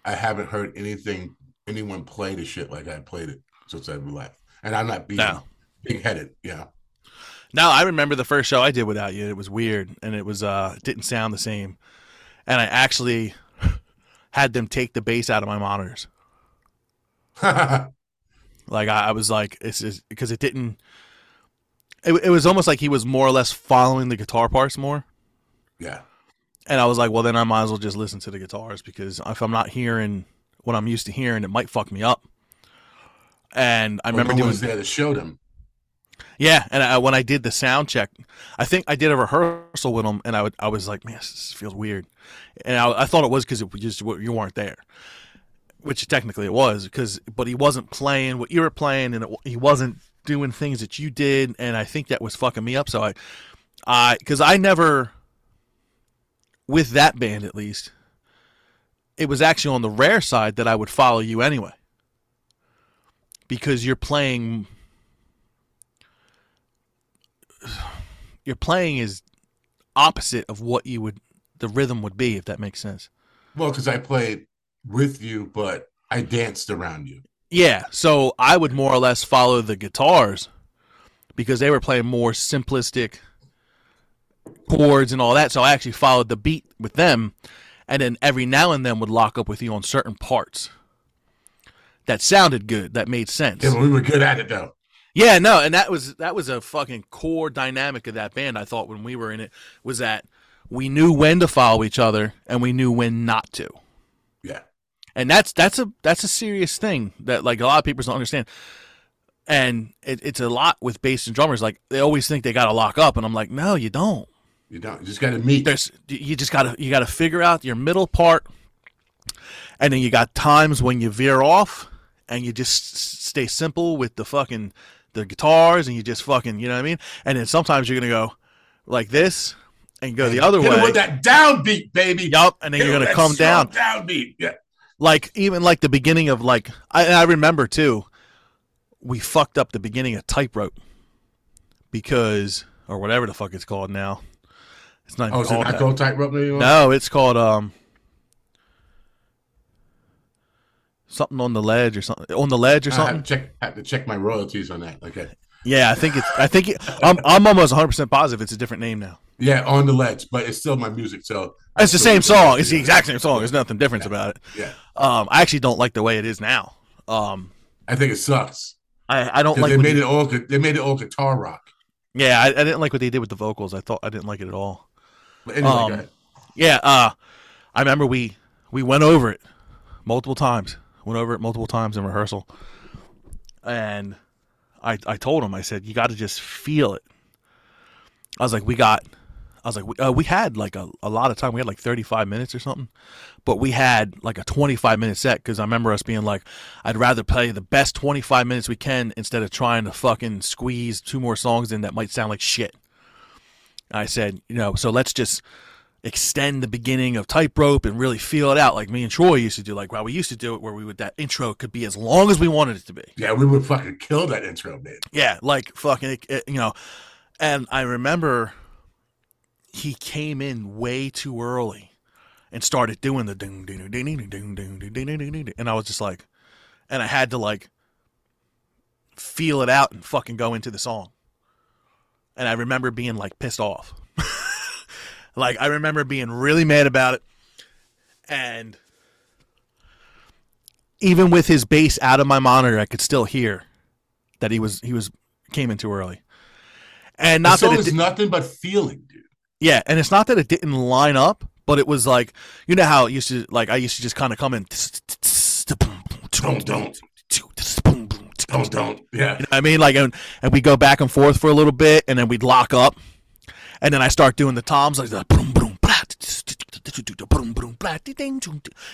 I haven't heard anything anyone play the shit like I played it since I left, and I'm not being no. big headed. Yeah. Now I remember the first show I did without you. It was weird, and it was uh it didn't sound the same. And I actually had them take the bass out of my monitors. Like I, I was like, it's is because it didn't. It, it was almost like he was more or less following the guitar parts more. Yeah. And I was like, well, then I might as well just listen to the guitars, because if I'm not hearing what I'm used to hearing, it might fuck me up. And I well, remember no doing. Was there to show them. Yeah, and I, when I did the sound check, I think I did a rehearsal with him, and I would I was like, man, this feels weird, and I, I thought it was because it was just you weren't there, which technically it was, because but he wasn't playing what you were playing, and it, he wasn't doing things that you did, and I think that was fucking me up. So I, I because I never, with that band at least, it was actually on the rare side that I would follow you anyway, because you're playing. Your playing is opposite of what you would the rhythm would be, if that makes sense. Well, because I played with you, but I danced around you. Yeah, so I would more or less follow the guitars, because they were playing more simplistic chords and all that. So I actually followed the beat with them, and then every now and then would lock up with you on certain parts that sounded good, that made sense. Yeah, we were good at it though. Yeah, no, and that was that was a fucking core dynamic of that band, I thought, when we were in it, was that we knew when to follow each other and we knew when not to. Yeah. And that's that's a that's a serious thing that like a lot of people don't understand. And it, it's a lot with bass and drummers. Like they always think they gotta lock up, and I'm like, no, you don't. You don't. You just gotta meet. There's you just gotta you gotta figure out your middle part, and then you got times when you veer off and you just stay simple with the fucking the guitars, and you just fucking, you know what I mean? And then sometimes you're going to go like this and go the other way. With that downbeat, baby. Yup, and then you're going to come down. Downbeat, yeah. Like, even like the beginning of like, I, I remember too, we fucked up the beginning of Tightrope because, or whatever the fuck it's called now. It's not even oh, called Oh, is it not called Tightrope anymore? No, it's called um something on the ledge or something on the ledge or something. I have, check, I have to check my royalties on that. Okay. Yeah, I think it's. I think it, I'm. I'm almost one hundred percent positive it's a different name now. Yeah, on the ledge, but it's still my music. So it's the same song. It's the exact same song. There's nothing different yeah. about it. Yeah. Um, I actually don't like the way it is now. Um, I think it sucks. I, I don't like. They made you, it all. They made it all guitar rock. Yeah, I, I didn't like what they did with the vocals. I thought I didn't like it at all. But anyway, um, go ahead. Yeah. Uh, I remember we we went over it multiple times. Went over it multiple times in rehearsal, and I I told him, I said, you got to just feel it. I was like, we got, I was like, we, uh, we had like a, a lot of time. We had like thirty-five minutes or something, but we had like a twenty-five minute set, because I remember us being like, I'd rather play the best twenty-five minutes we can instead of trying to fucking squeeze two more songs in that might sound like shit. I said, you know, so let's just extend the beginning of Tightrope and really feel it out, like me and Troy used to do. Like, well, we used to do it where we would, that intro could be as long as we wanted it to be. Yeah, we would fucking kill that intro, man. Yeah, like fucking, it, it, you know. And I remember he came in way too early and started doing the ding ding ding ding ding ding ding ding ding ding, and I was just like, and I had to like feel it out and fucking go into the song. And I remember being like pissed off. Like I remember being really mad about it. And even with his bass out of my monitor, I could still hear that he was he was came in too early. And not the song that it is nothing but feeling, dude. Yeah, and it's not that it didn't line up, but it was like, you know how it used to, like I used to just kind of come in. Don't don't don't don't. Yeah, you know what I mean, like, and, and we go back and forth for a little bit, and then we'd lock up, and then I start doing the toms like that,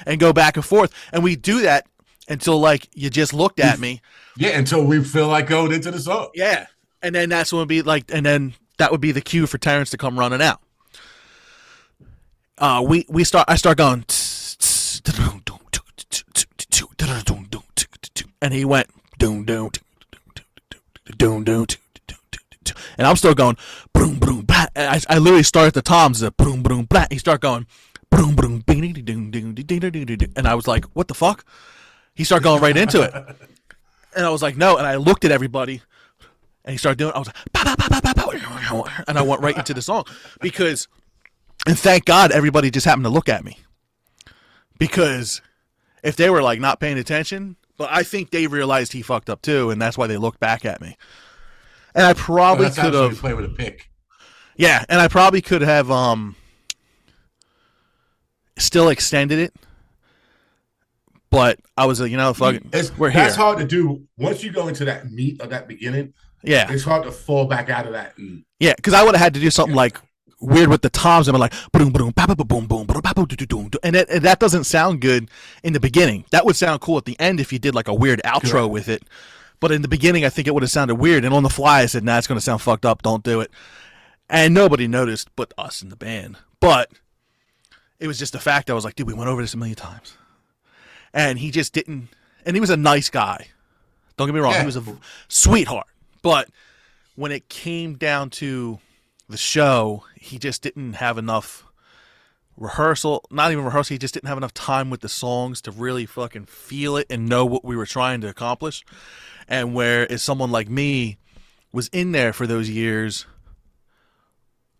and go back and forth, and we do that until like you just looked at me. Yeah, until we feel like going into the song. Yeah. And then that's when it'd be like, and then that would be the cue for Terrence to come running out. Uh, we we start. I start going, and he went, and I'm still going, and I, I literally start at the toms. He start going, and I was like, what the fuck? He started going right into it, and I was like, no. And I looked at everybody. And he started doing it. I was like, bah, bah, bah, bah, bah, and I went right into the song because, and thank God everybody just happened to look at me, because if they were like not paying attention, but I think they realized he fucked up too, and that's why they looked back at me. And I probably well, could have played with a pick. Yeah, and I probably could have um still extended it. But I was like, you know, fucking, we're here. That's hard to do once you go into that meat of that beginning. Yeah, it's hard to fall back out of that. And yeah, because I would have had to do something yeah. like weird with the toms and be like boom, boom, ba, ba, boom, boom, ba, ba, do, do, do, do. And, it, and that doesn't sound good in the beginning. That would sound cool at the end if you did like a weird outro Correct. With it. But in the beginning, I think it would have sounded weird. And on the fly, I said, "Nah, it's going to sound fucked up. Don't do it." And nobody noticed, but us in the band. But it was just the fact I was like, "Dude, we went over this a million times," and he just didn't. And he was a nice guy. Don't get me wrong; yeah. he was a sweetheart. But when it came down to the show, he just didn't have enough rehearsal, not even rehearsal. He just didn't have enough time with the songs to really fucking feel it and know what we were trying to accomplish. And whereas someone like me was in there for those years,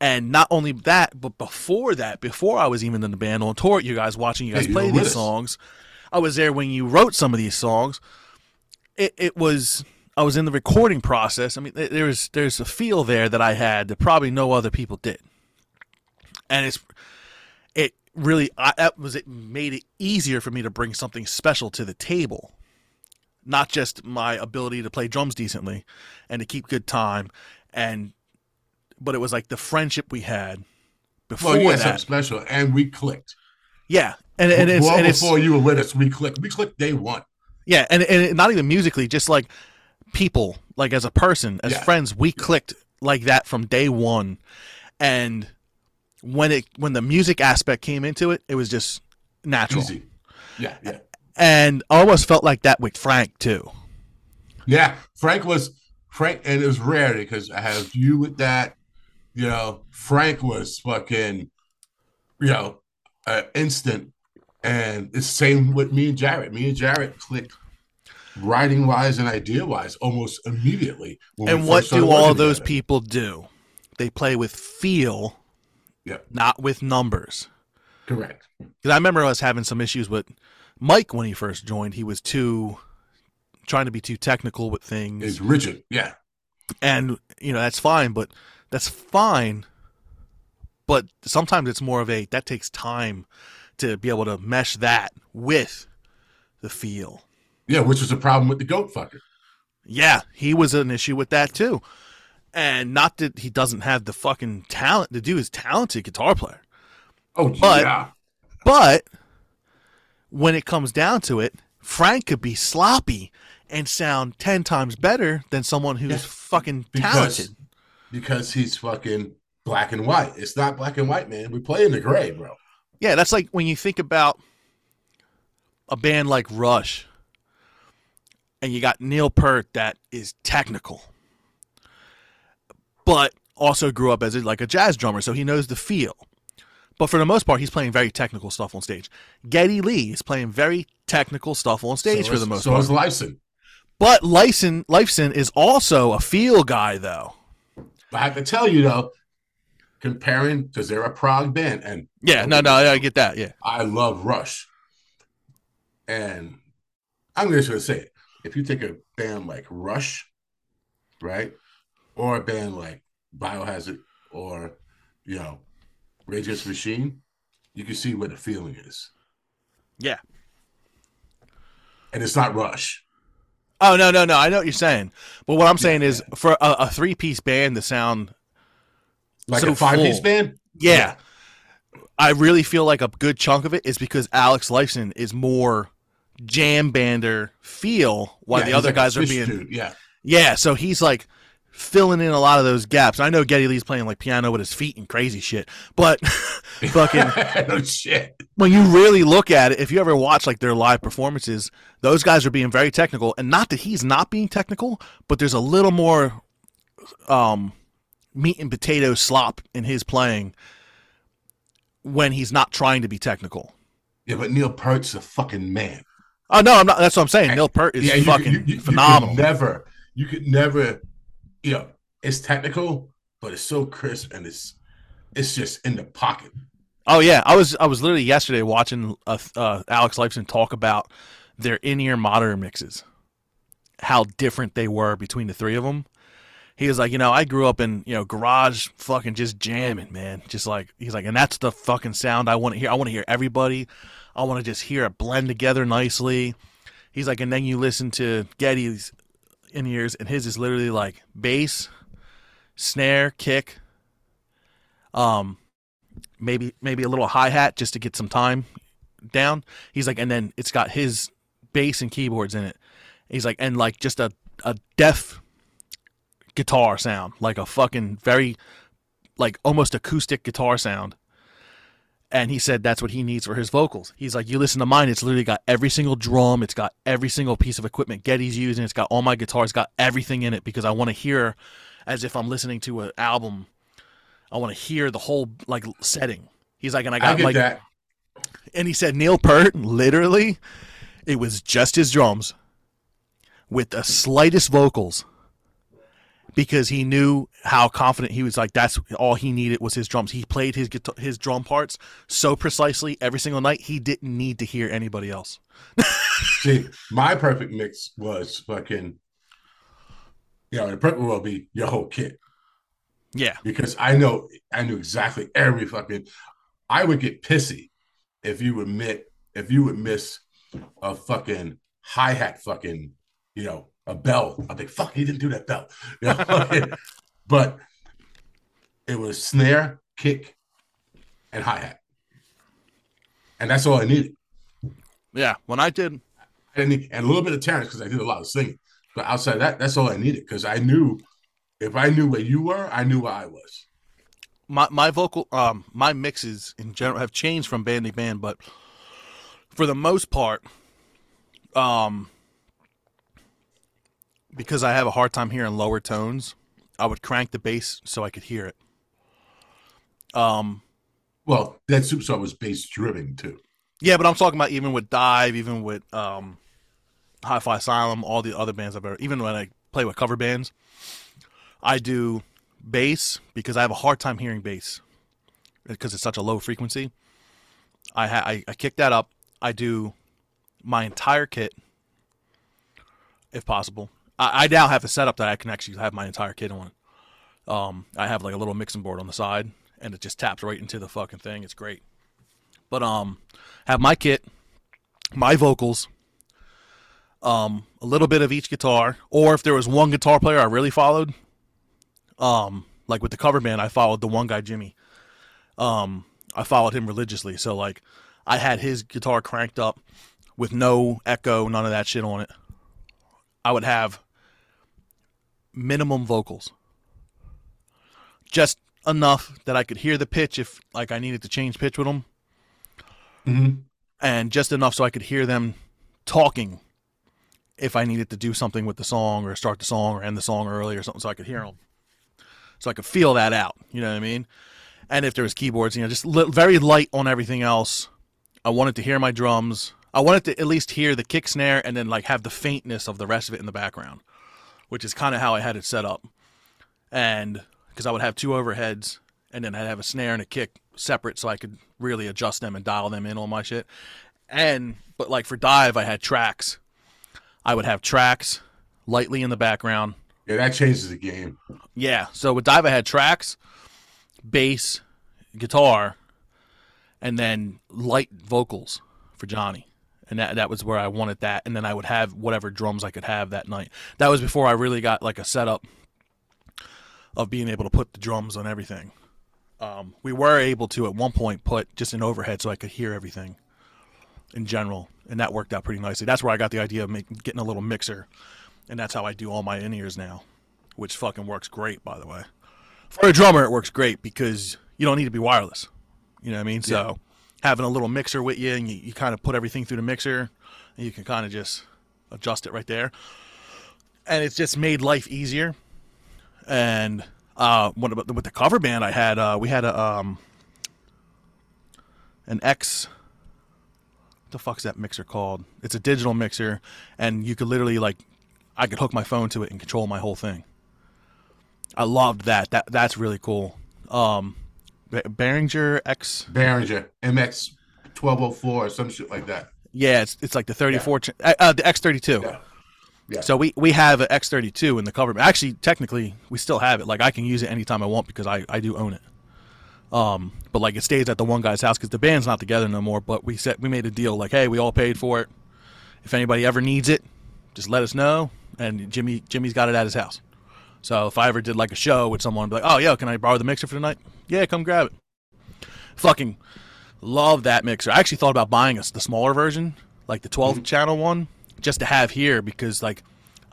and not only that, but before that, before I was even in the band on tour, you guys watching you guys hey, play these songs, I was there when you wrote some of these songs. It, it was... I was in the recording process. I mean, there was, there's a feel there that I had that probably no other people did. And it's, it really, I, that was, it made it easier for me to bring something special to the table. Not just my ability to play drums decently and to keep good time. And, but it was like the friendship we had before well, you had that. Something special and we clicked. Yeah. And, and it's, well, and before it's, you were with us, we clicked, we clicked day one. Yeah. And, and not even musically, just like, people, like as a person, as yeah. friends, we clicked like that from day one. And when it when the music aspect came into it, it was just natural. Easy. Yeah, yeah. And I almost felt like that with Frank too. Yeah, Frank was Frank, and it was rare because I have you with that. You know, Frank was fucking, you know, uh, instant. And it's same with me and Jared. Me and Jared clicked. Writing wise and idea wise, almost immediately. And what do all those people do? They play with feel, yep. not with numbers. Correct. Because I remember us having some issues with Mike when he first joined. He was too trying to be too technical with things. It's rigid, yeah. And you know that's fine, but that's fine. But sometimes it's more of a that takes time to be able to mesh that with the feel. Yeah, which was a problem with the goat fucker. Yeah, he was an issue with that too. And not that he doesn't have the fucking talent. The dude is a talented guitar player. Oh, but, yeah. But when it comes down to it, Frank could be sloppy and sound ten times better than someone who's yes, fucking talented. Because, because he's fucking black and white. It's not black and white, man. We play in the gray, bro. Yeah, that's like when you think about a band like Rush. And you got Neil Peart that is technical, but also grew up as a, like a jazz drummer, so he knows the feel. But for the most part, he's playing very technical stuff on stage. Geddy Lee is playing very technical stuff on stage so for the most so part. So is Lifeson. But Lifeson, Lifeson is also a feel guy, though. I have to tell you, though, comparing, because they're a prog band. And yeah, no, no, I get that, yeah. I love Rush. And I'm just going to say it. If you take a band like Rush, right, or a band like Biohazard or, you know, Rage Against the Machine, you can see where the feeling is. Yeah. And it's not Rush. Oh, no, no, no. I know what you're saying. But what I'm saying yeah. is for a, a three-piece band to sound like so a five-piece band? Yeah. yeah. I really feel like a good chunk of it is because Alex Lifeson is more jam bander feel while yeah, the other like guys are being... Dude. Yeah. Yeah, so he's like filling in a lot of those gaps. I know Geddy Lee's playing like piano with his feet and crazy shit, but fucking no shit. When you really look at it, if you ever watch like their live performances, those guys are being very technical, and not that he's not being technical, but there's a little more um, meat and potato slop in his playing when he's not trying to be technical. Yeah, but Neil Peart's a fucking man. Oh no, I'm not. That's what I'm saying. And Neil Peart is yeah, you, fucking you, you, phenomenal. You could never, you could never. You know, it's technical, but it's so crisp and it's it's just in the pocket. Oh yeah, I was I was literally yesterday watching uh, uh, Alex Lifeson talk about their in-ear monitor mixes, how different they were between the three of them. He was like, you know, I grew up in you know garage fucking just jamming, man. Just like he's like, and that's the fucking sound I want to hear. I want to hear everybody. I want to just hear it blend together nicely. He's like, and then you listen to Geddy's in ears, and his is literally like bass, snare, kick, um, maybe maybe a little hi-hat just to get some time down. He's like, and then it's got his bass and keyboards in it. He's like, and like just a, a deaf guitar sound, like a fucking very, like almost acoustic guitar sound. And he said that's what he needs for his vocals. He's like, you listen to mine, it's literally got every single drum. It's got every single piece of equipment Geddy's using. It's got all my guitars, got everything in it because I want to hear as if I'm listening to an album. I want to hear the whole like setting. He's like, and I got I get like that. And he said Neil Peart, literally, it was just his drums with the slightest vocals because he knew how confident he was. Like, that's all he needed was his drums. He played his guitar, his drum parts so precisely every single night. He didn't need to hear anybody else. See, my perfect mix was fucking, you know, the perfect will be your whole kit. Yeah. Because I know, I knew exactly every fucking, I would get pissy if you would miss, if you would miss a fucking hi-hat fucking, you know, a bell. I think, fuck, he didn't do that bell. You know? But it was snare, kick, and hi-hat. And that's all I needed. Yeah, when I did. I didn't need, and a little bit of Terrence, because I did a lot of singing. But outside of that, that's all I needed, because I knew, if I knew where you were, I knew where I was. My my vocal, um, my mixes in general have changed from band to band, but for the most part, um... because I have a hard time hearing lower tones, I would crank the bass so I could hear it. Um, well, that Superstar was bass driven too. Yeah, but I'm talking about even with Dive, even with um, Hi-Fi Asylum, all the other bands I've ever, even when I play with cover bands, I do bass because I have a hard time hearing bass because it's such a low frequency. I ha- I, I kick that up. I do my entire kit, if possible. I now have a setup that I can actually have my entire kit on. Um, I have like a little mixing board on the side, and it just taps right into the fucking thing. It's great. But um, have my kit, my vocals, um, a little bit of each guitar, or if there was one guitar player I really followed, um, like with the cover band, I followed the one guy, Jimmy. Um, I followed him religiously. So like, I had his guitar cranked up with no echo, none of that shit on it. I would have minimum vocals, just enough that I could hear the pitch if like I needed to change pitch with them, mm-hmm. and just enough so I could hear them talking if I needed to do something with the song or start the song or end the song early or something, so I could hear them, so I could feel that out, you know what I mean? And if there was keyboards, you know, just li- very light on everything else. I wanted to hear my drums. I wanted to at least hear the kick snare and then like have the faintness of the rest of it in the background, which is kind of how I had it set up. And because I would have two overheads and then I'd have a snare and a kick separate so I could really adjust them and dial them in on my shit. And but like for Dive, I had tracks. I would have tracks lightly in the background. Yeah, that changes the game. Yeah, so with Dive, I had tracks, bass, guitar, and then light vocals for Johnny. And that that was where I wanted that. And then I would have whatever drums I could have that night. That was before I really got like a setup of being able to put the drums on everything. Um, we were able to at one point put just an overhead so I could hear everything in general, and that worked out pretty nicely. That's where I got the idea of make, getting a little mixer, and that's how I do all my in-ears now, which fucking works great, by the way. For a drummer, it works great because you don't need to be wireless. You know what I mean? Yeah. So having a little mixer with you, and you, you kind of put everything through the mixer, and you can kind of just adjust it right there. And it's just made life easier. And uh, with the, with the cover band I had, uh, we had a um, an X... What the fuck's that mixer called? It's a digital mixer, and you could literally like, I could hook my phone to it and control my whole thing. I loved that. That that's really cool. Um, Behringer X. Behringer M X twelve oh four or some shit like that. Yeah, it's it's like the thirty-four, yeah. uh, the X thirty-two. Yeah. Yeah. So we we have an X thirty-two in the cover. Actually, technically, we still have it. Like I can use it anytime I want because I I do own it. Um, but like it stays at the one guy's house because the band's not together no more. But we said we made a deal like, hey, we all paid for it. If anybody ever needs it, just let us know. And Jimmy, Jimmy's got it at his house. So if I ever did like a show with someone, I'd be like, oh yeah, can I borrow the mixer for tonight? Yeah, come grab it. Fucking love that mixer. I actually thought about buying us the smaller version, like the twelve mm-hmm. channel one, just to have here because like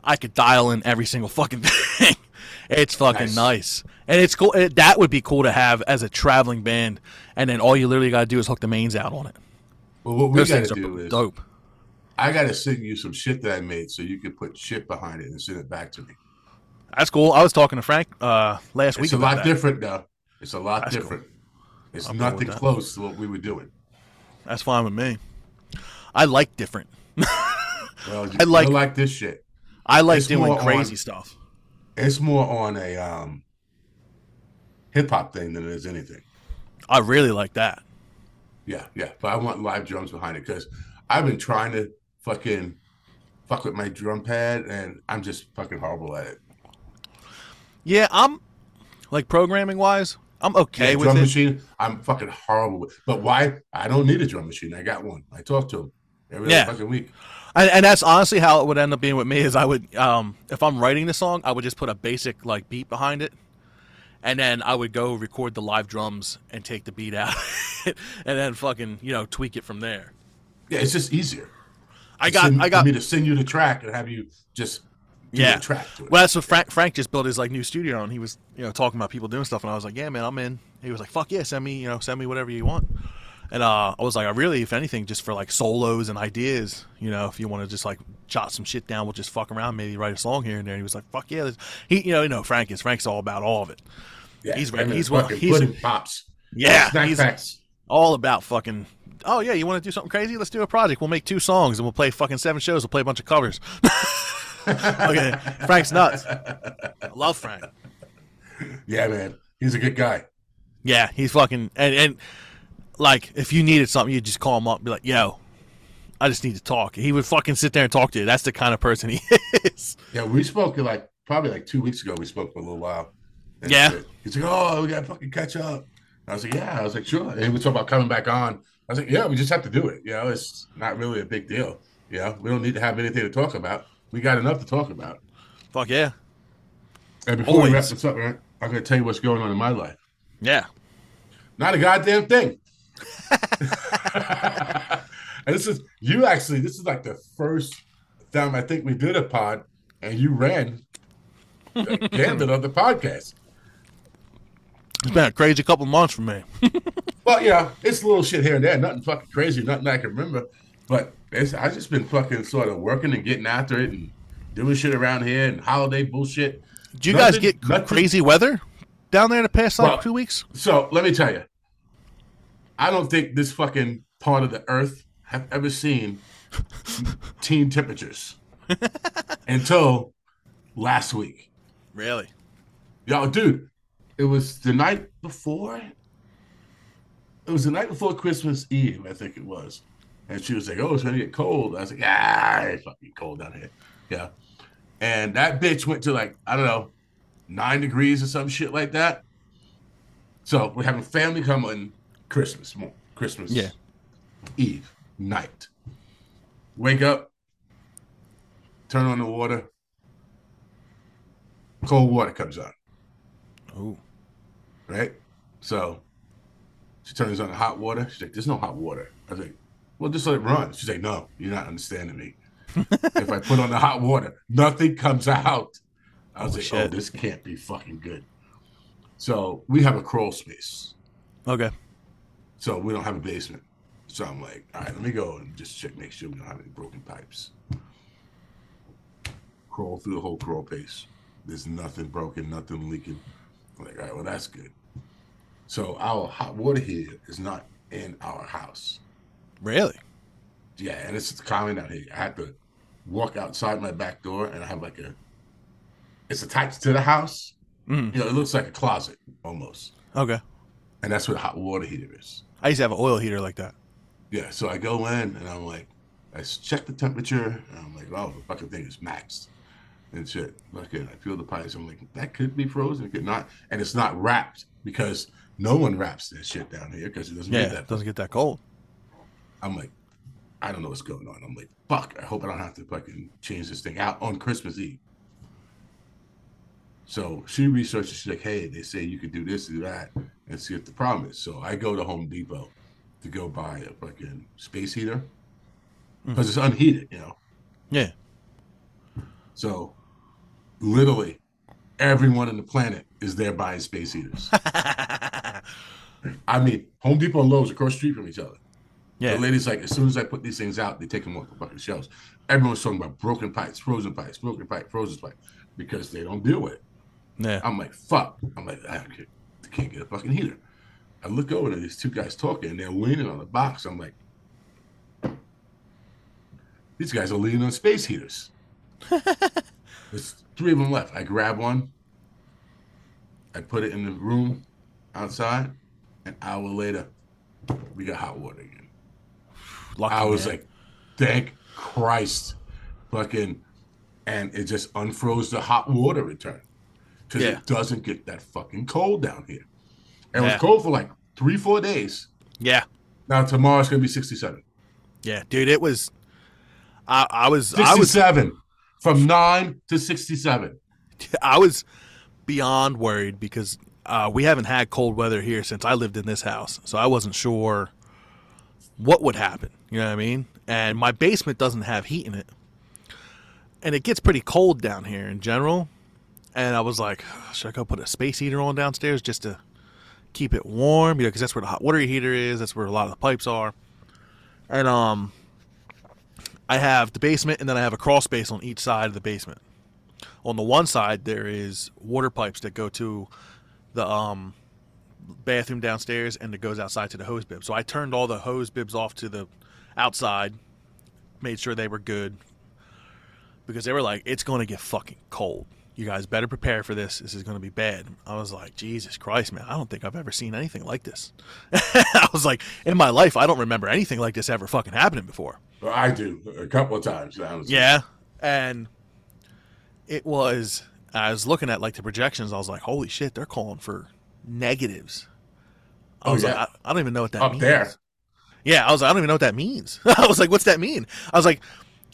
I could dial in every single fucking thing. It's fucking nice. nice. And it's cool. It, that would be cool to have as a traveling band. And then all you literally got to do is hook the mains out on it. Well, what we got to do is dope. I got to send you some shit that I made so you could put shit behind it and send it back to me. That's cool. I was talking to Frank uh, last it's week. It's a about lot that. different now. It's a lot That's different. Cool. It's I'm nothing close to what we were doing. That's fine with me. I like different. well, you I like, like this shit. I like it's doing crazy on, stuff. It's more on a um, hip-hop thing than it is anything. I really like that. Yeah, yeah. But I want live drums behind it because I've been trying to fucking fuck with my drum pad, and I'm just fucking horrible at it. Yeah, I'm, like, programming-wise, I'm okay yeah, with drum it. Machine, I'm fucking horrible with it. But why? I don't need a drum machine. I got one. I talk to him every yeah. fucking week. And, and that's honestly how it would end up being with me is I would, um, if I'm writing the song, I would just put a basic like beat behind it. And then I would go record the live drums and take the beat out and then fucking, you know, tweak it from there. Yeah, it's just easier. I got, send, I got me to send you the track and have you just do yeah. the track to it. Well, that's what Frank, Frank just built his like new studio and he was, you know, talking about people doing stuff. And I was like, yeah, man, I'm in. He was like, fuck yeah, send me, you know, send me whatever you want. And uh, I was like, I really, if anything, just for like solos and ideas, you know, if you want to just like jot some shit down, we'll just fuck around, maybe write a song here and there. And he was like, fuck yeah. He, you know, you know, Frank is, Frank's all about all of it. Yeah, he's right. He's one. He's pudding pops. Yeah. He's packs. All about fucking, oh yeah, you want to do something crazy? Let's do a project. We'll make two songs and we'll play fucking seven shows. We'll play a bunch of covers. Okay. Frank's nuts. I love Frank. Yeah, man. He's a good guy. Yeah. He's fucking, and, and, like, if you needed something, you'd just call him up and be like, yo, I just need to talk. And he would fucking sit there and talk to you. That's the kind of person he is. Yeah, we spoke like probably like two weeks ago. We spoke for a little while. And yeah. He's like, oh, we got to fucking catch up. And I was like, yeah. I was like, sure. And we were talking about coming back on. I was like, yeah, we just have to do it. You know, it's not really a big deal. You know, we don't need to have anything to talk about. We got enough to talk about. Fuck yeah. And before Always. we wrap this up, man, I'm going to tell you what's going on in my life. Yeah. Not a goddamn thing. And this is you actually this is like the first time I think we did a pod and you ran the gambit of the podcast. It's been a crazy couple months for me. Well, you know, it's little shit here and there, nothing fucking crazy, nothing I can remember, but it's, I've just been fucking sort of working and getting after it and doing shit around here and holiday bullshit. Did you nothing, guys get nothing. crazy weather down there the past like well, two weeks? So let me tell you, I don't think this fucking part of the earth I've ever seen teen temperatures until last week. Really? Yo, dude, it was the night before. It was the night before Christmas Eve, I think it was. And she was like, oh, it's going to get cold. I was like, ah, it's fucking cold down here. Yeah. And that bitch went to like, I don't know, nine degrees or some shit like that. So we're having family come on Christmas morning, Christmas yeah. Eve night. Wake up, turn on the water. Cold water comes on. Oh. Right? So she turns on the hot water. She's like, there's no hot water. I was like, well, just let it run. She's like, no, you're not understanding me. If I put on the hot water, nothing comes out. I was oh, like, shit. Oh, this can't be fucking good. So we have a crawl space. Okay. So we don't have a basement. So I'm like, all right, let me go and just check, make sure we don't have any broken pipes. Crawl through the whole crawl space. There's nothing broken, nothing leaking. I'm like, all right, well, that's good. So our hot water here is not in our house. Really? Yeah, and it's common out here. I have to walk outside my back door, and I have like a, it's attached to the house. Mm. You know, it looks like a closet almost. Okay. And that's where the hot water heater is. I used to have an oil heater like that. Yeah, so I go in, and I'm like, I check the temperature, and I'm like, oh, the fucking thing is maxed. And shit, okay, I feel the pipes. I'm like, that could be frozen, it could not. And it's not wrapped because no one wraps that shit down here because it doesn't yeah, get that it doesn't get that cold. I'm like, I don't know what's going on. I'm like, fuck, I hope I don't have to fucking change this thing out on Christmas Eve. So she researches, she's like, hey, they say you could do this, do that, and see what the problem is. So I go to Home Depot to go buy a fucking space heater because mm-hmm. it's unheated, you know? Yeah. So literally everyone on the planet is there buying space heaters. I mean, Home Depot and Lowe's across the street from each other. Yeah. The lady's like, as soon as I put these things out, they take them off the fucking shelves. Everyone's talking about broken pipes, frozen pipes, broken pipe, frozen pipe, because they don't deal with it. Yeah. I'm like, fuck. I'm like, I can't, I can't get a fucking heater. I look over and these two guys talking, and they're leaning on the box. I'm like, these guys are leaning on space heaters. There's three of them left. I grab one. I put it in the room outside. An hour later, we got hot water again. Lucky, I was man. like, thank Christ, fucking, and it just unfroze the hot water return because yeah. it doesn't get that fucking cold down here. And yeah. it was cold for like three, four days. Yeah. Now tomorrow's gonna be sixty-seven. Yeah, dude, it was. I, I was sixty-seven I was, from nine to sixty-seven. I was beyond worried because uh, we haven't had cold weather here since I lived in this house, so I wasn't sure what would happen. You know what I mean? And my basement doesn't have heat in it. And it gets pretty cold down here in general. And I was like, should I go put a space heater on downstairs just to keep it warm? You know, because that's where the hot water heater is. That's where a lot of the pipes are. And um, I have the basement, and then I have a crawl space on each side of the basement. On the one side, there is water pipes that go to the um. bathroom downstairs, and it goes outside to the hose bib. So I turned all the hose bibs off to the outside, made sure they were good, because they were like, it's going to get fucking cold. You guys better prepare for this. This is going to be bad. I was like, Jesus Christ, man, I don't think I've ever seen anything like this. I was like, in my life, I don't remember anything like this ever fucking happening before. Well, I do. A couple of times. Yeah. And it was, I was looking at like the projections. I was like, holy shit, they're calling for negatives. I oh, was yeah. like, I, I don't even know what that Up means. Up there. Yeah, I was like, I don't even know what that means. I was like, what's that mean? I was like,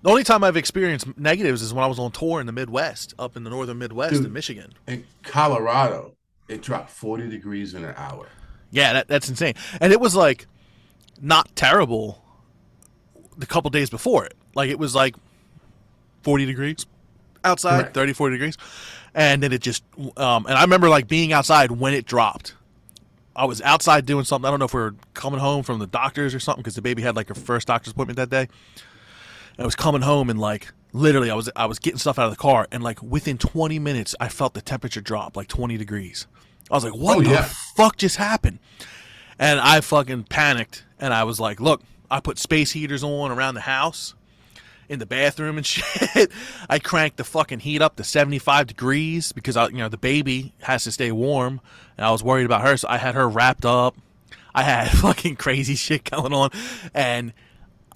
the only time I've experienced negatives is when I was on tour in the Midwest, up in the northern Midwest Dude, in Michigan. In Colorado, it dropped forty degrees in an hour. Yeah, that, that's insane. And it was like not terrible the couple days before it. Like it was like forty degrees outside, right. thirty, forty degrees. And then it just, um, and I remember like being outside when it dropped. I was outside doing something. I don't know if we were coming home from the doctor's or something, because the baby had like her first doctor's appointment that day. And I was coming home, and like literally I was I was getting stuff out of the car, and like within twenty minutes I felt the temperature drop like twenty degrees. I was like, what oh, the yeah. fuck just happened? And I fucking panicked, and I was like, look, I put space heaters on around the house, in the bathroom and shit. I cranked the fucking heat up to seventy-five degrees because I, you know, the baby has to stay warm, and I was worried about her, so I had her wrapped up. I had fucking crazy shit going on, and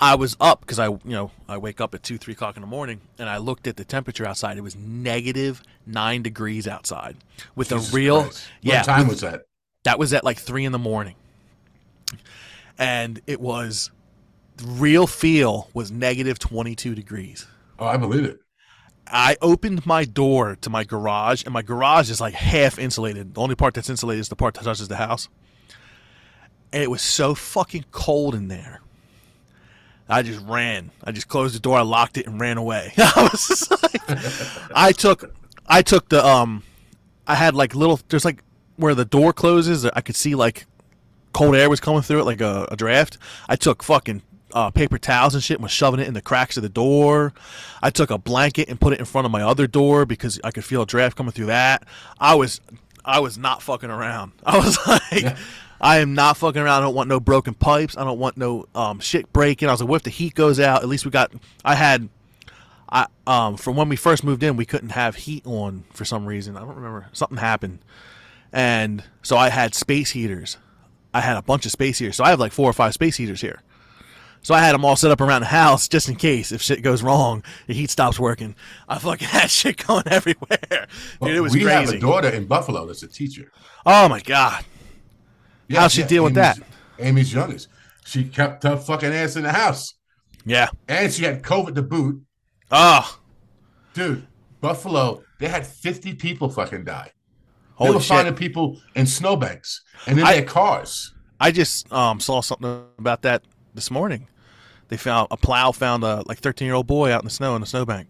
I was up because I, you know, I wake up at two, three o'clock in the morning, and I looked at the temperature outside. It was negative nine degrees outside. With Jesus a real, Christ. yeah. What time was that? That was at like three in the morning, and it was. Real feel was negative twenty-two degrees. Oh, I believe it. I opened my door to my garage, and my garage is like half insulated. The only part that's insulated is the part that touches the house. And it was so fucking cold in there. I just ran. I just closed the door, I locked it, and ran away. I was just like, I took, I took the um, I had like little. There's like where the door closes. I could see like cold air was coming through it, like a, a draft. I took fucking. Uh, paper towels and shit and was shoving it in the cracks of the door. I took a blanket and put it in front of my other door because I could feel a draft coming through that. I was I was not fucking around. I was like, yeah. I am not fucking around. I don't want no broken pipes. I don't want no um, shit breaking. I was like, what if the heat goes out? At least we got, I had, I um, from when we first moved in, we couldn't have heat on for some reason. I don't remember. Something happened. And so I had space heaters. I had a bunch of space heaters. So I have like four or five space heaters here. So I had them all set up around the house just in case if shit goes wrong, the heat stops working. I fucking had shit going everywhere. Dude, well, it was we crazy. We have a daughter in Buffalo that's a teacher. Oh, my God. Yeah, How'd she yeah, deal Amy's, with that? Amy's youngest. She kept her fucking ass in the house. Yeah. And she had COVID to boot. Oh. Dude, Buffalo, they had fifty people fucking die. Holy shit. They were shit. finding people in snowbanks and in I, their cars. I just um, saw something about that this morning. They found a plow found a like thirteen year old boy out in the snow in a snowbank.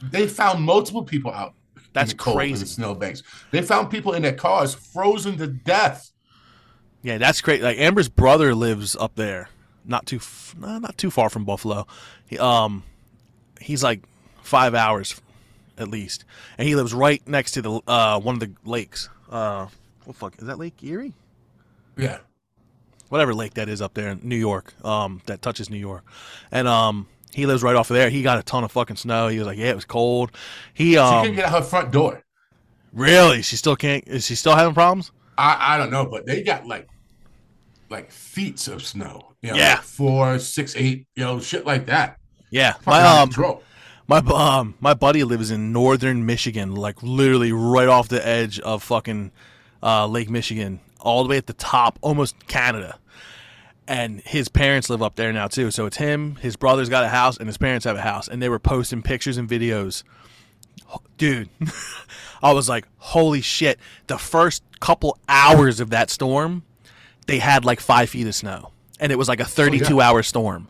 They found multiple people out. That's in the crazy. Cold in the snowbanks. They found people in their cars frozen to death. Yeah, that's crazy. Like Amber's brother lives up there, not too f- not too far from Buffalo. He, um, he's like five hours at least, and he lives right next to the uh one of the lakes. Uh, what fuck is that Lake Erie? Yeah. Whatever lake that is up there in New York, um, that touches New York. And um, he lives right off of there. He got a ton of fucking snow. He was like, yeah, it was cold. He um, She couldn't get out her front door. Really? She still can't? Is she still having problems? I, I don't know, but they got like like feet of snow. You know, yeah. Like four, six, eight, you know, shit like that. Yeah. My um, my um, my buddy lives in northern Michigan, like literally right off the edge of fucking uh, Lake Michigan. All the way at the top, almost Canada. And his parents live up there now, too. So it's him, his brother's got a house, and his parents have a house. And they were posting pictures and videos. Dude, I was like, holy shit. The first couple hours of that storm, they had like five feet of snow. And it was like a thirty-two hour storm.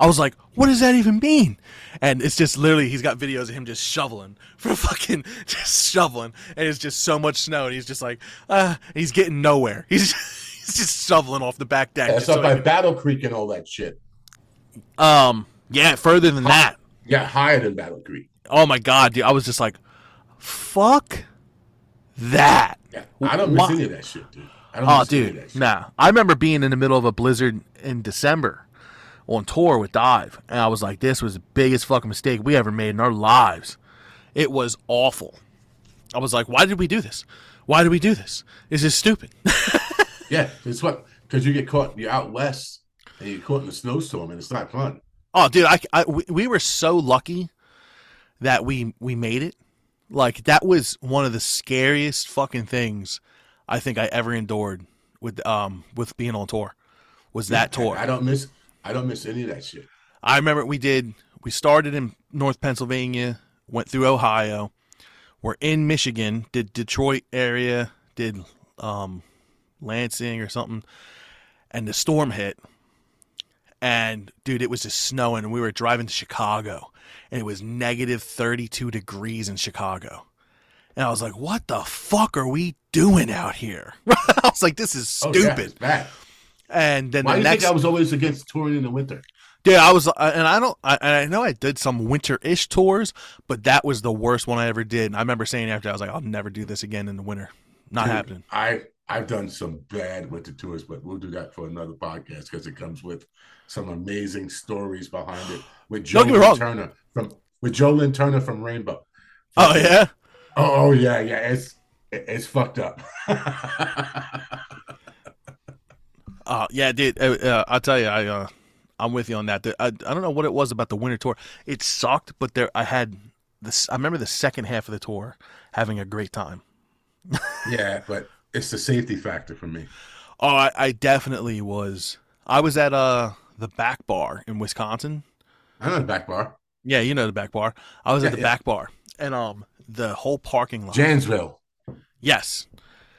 I was like, what does that even mean? And it's just literally, he's got videos of him just shoveling for fucking just shoveling. And it's just so much snow. And he's just like, uh, he's getting nowhere. He's just, he's just shoveling off the back deck. That's yeah, up so by can... Battle Creek and all that shit. Um, Yeah, further than high, that. Yeah, higher than Battle Creek. Oh, my God, dude. I was just like, fuck that. Yeah, I don't miss any of that shit, dude. I don't oh, dude, that shit. Nah. I remember being in the middle of a blizzard in December. On tour with Dive, and I was like, this was the biggest fucking mistake we ever made in our lives. It was awful. I was like, why did we do this? Why did we do this? This is stupid. Yeah, it's what, because you get caught, you're out west, and you're caught in a snowstorm, and it's not fun. Oh, dude, I, I, we, we were so lucky that we, we made it. Like, that was one of the scariest fucking things I think I ever endured with um with being on tour, was that yeah, tour. I don't miss I don't miss any of that shit. I remember we did, we started in North Pennsylvania, went through Ohio, we're in Michigan, did Detroit area, did um, Lansing or something, and the storm hit. And, dude, it was just snowing, and we were driving to Chicago, and it was negative thirty-two degrees in Chicago. And I was like, what the fuck are we doing out here? I was like, this is stupid. Oh, yeah, it's bad. And then Why the do you next, think I was always against touring in the winter? Yeah, I was, and I don't, I, and I know I did some winter-ish tours, but that was the worst one I ever did. And I remember saying after, I was like, I'll never do this again in the winter. Not Dude, happening. I, I've done some bad winter tours, but we'll do that for another podcast because it comes with some amazing stories behind it. With Jolynn Turner from with Jolynn Turner from Rainbow. Oh yeah. Oh yeah, yeah. It's it's fucked up. uh yeah, dude. Uh, I'll tell you, I uh, I'm with you on that. I I don't know what it was about the winter tour. It sucked, but there I had this. I remember the second half of the tour having a great time. Yeah, but. It's the safety factor for me. Oh, I, I definitely was. I was at uh the Back Bar in Wisconsin. I know the Back Bar. Yeah, you know the Back Bar. I was yeah, at the yeah. Back Bar, and um the whole parking lot. Janesville. Yes.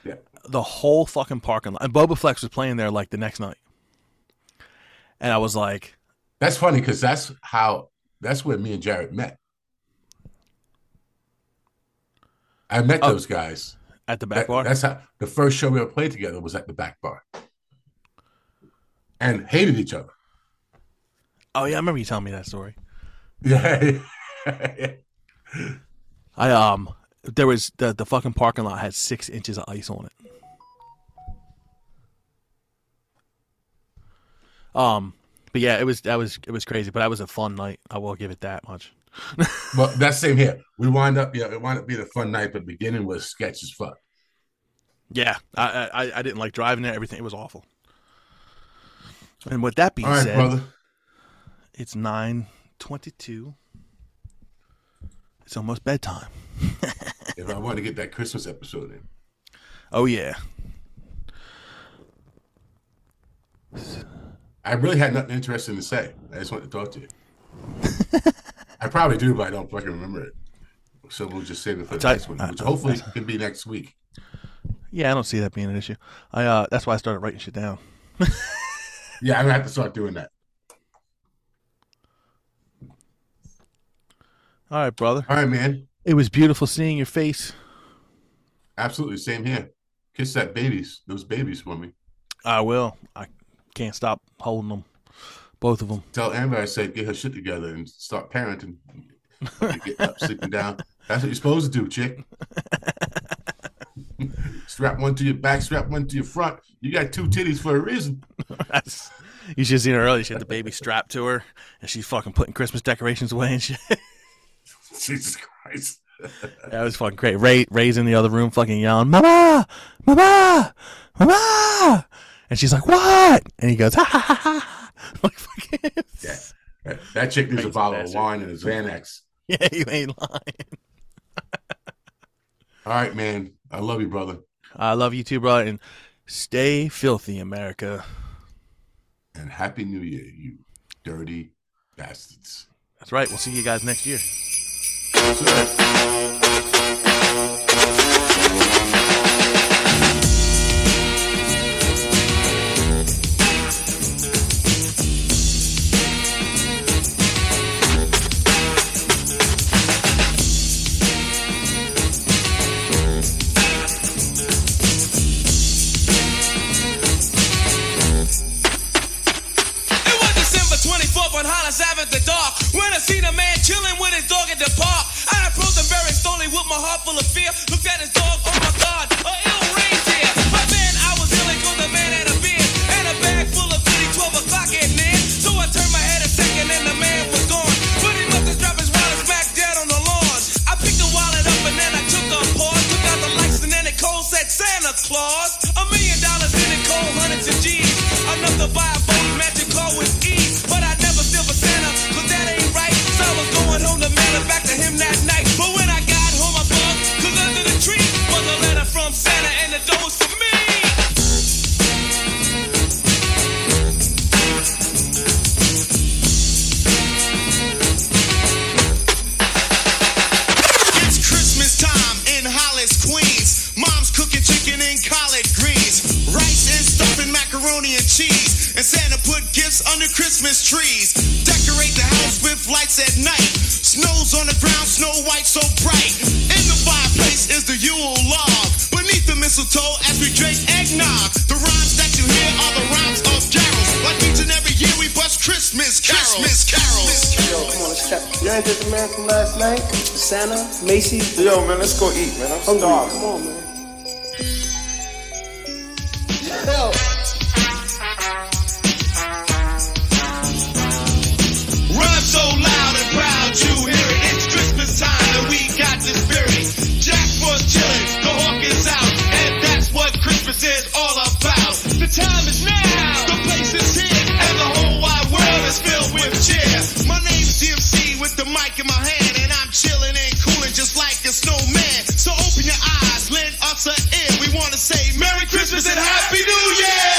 Yeah. The whole fucking parking lot. And Boba Flex was playing there like the next night, and I was like, "That's funny because that's how that's where me and Jared met. I met uh, those guys." At the Back Bar? That, that's how the first show we ever played together was at the Back Bar. And hated each other. Oh, yeah. I remember you telling me that story. Yeah. I, um, there was the, the fucking parking lot had six inches of ice on it. Um, but yeah, it was, that was, it was crazy, but that was a fun night. I will give it that much. Well, that's same here. We wind up, yeah, it wound up being a fun night, but the beginning was sketch as fuck. Yeah, I, I, I didn't like driving there. Everything, it was awful. And with that being right, said, brother. It's nine twenty-two. It's almost bedtime. If I want to get that Christmas episode in. Oh yeah. I really had nothing interesting to say. I just wanted to talk to you. I probably do, but I don't fucking remember it. So we'll just save it for the next one, which hopefully can be next week. Yeah, I don't see that being an issue. I uh, that's why I started writing shit down. Yeah, I'm gonna have to start doing that. All right, brother. All right, man. It was beautiful seeing your face. Absolutely, same here. Kiss that babies, those babies for me. I will. I can't stop holding them. Both of them. Tell Amber I said get her shit together and start parenting. Get up, sleeping down. That's what you're supposed to do, chick. Strap one to your back, strap one to your front. You got two titties for a reason. That's, you should have seen her earlier. She had the baby strapped to her, and she's fucking putting Christmas decorations away and shit. Jesus Christ. That was fucking great. Ray, Ray's in the other room fucking yelling, Mama! Mama! Mama! And she's like, what? And he goes, ha ha ha ha. Like, fucking yeah. That, that chick needs a bottle of wine and a Xanax. Yeah, you ain't lying. All right, man. I love you, brother. I love you too, brother. And stay filthy, America. And Happy New Year, you dirty bastards. That's right. We'll see you guys next year. My heart full of fear, looked at his dog, oh my God, a ill reindeer. But then I was illegal, the man had a beard, and a bag full of goodies, twelve o'clock at noon. So I turned my head a second and the man was gone. But he must have dropped his wallet smack dead on the lawn. I picked the wallet up and then I took a pause, took out the lights and then it cold said Santa Claus. A million dollars in it, cold hundreds of G's, enough to buy a boat, magic car with ease. But I never still for Santa, cause that ain't right. So I was going home to mail it back to him that night. But when I got from Santa and the door was for me. It's Christmas time in Hollis, Queens. Mom's cooking chicken and collard greens, rice and stuffing, macaroni and cheese. And Santa put gifts under Christmas trees. Decorate the house with lights at night. Snow's on the ground, snow white so bright. In the fireplace is the Yule log. Beneath the mistletoe as we drink eggnog. The rhymes that you hear are the rhymes of carols. Like each and every year we bust Christmas carols. Christmas carols. Yo, come on, let's check. You ain't just a man from last night? Santa, Macy's. Yo, man, let's go eat, man. I'm starving. Come on, man. cause chillings, the hawk is out, and that's what Christmas is all about. The time is now, the place is here, and the whole wide world is filled with cheer. My name's D M C with the mic in my hand, and I'm chilling and cooling just like a snowman. So open your eyes, lend us an ear, we want to say Merry Christmas and Happy New Year!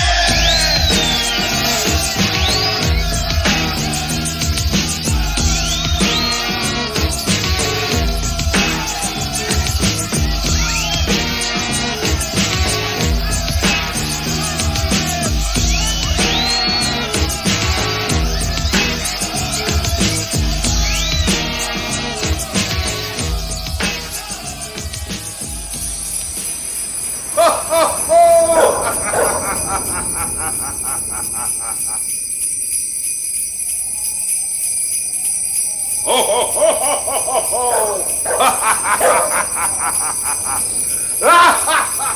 Ha ha ha ha ha!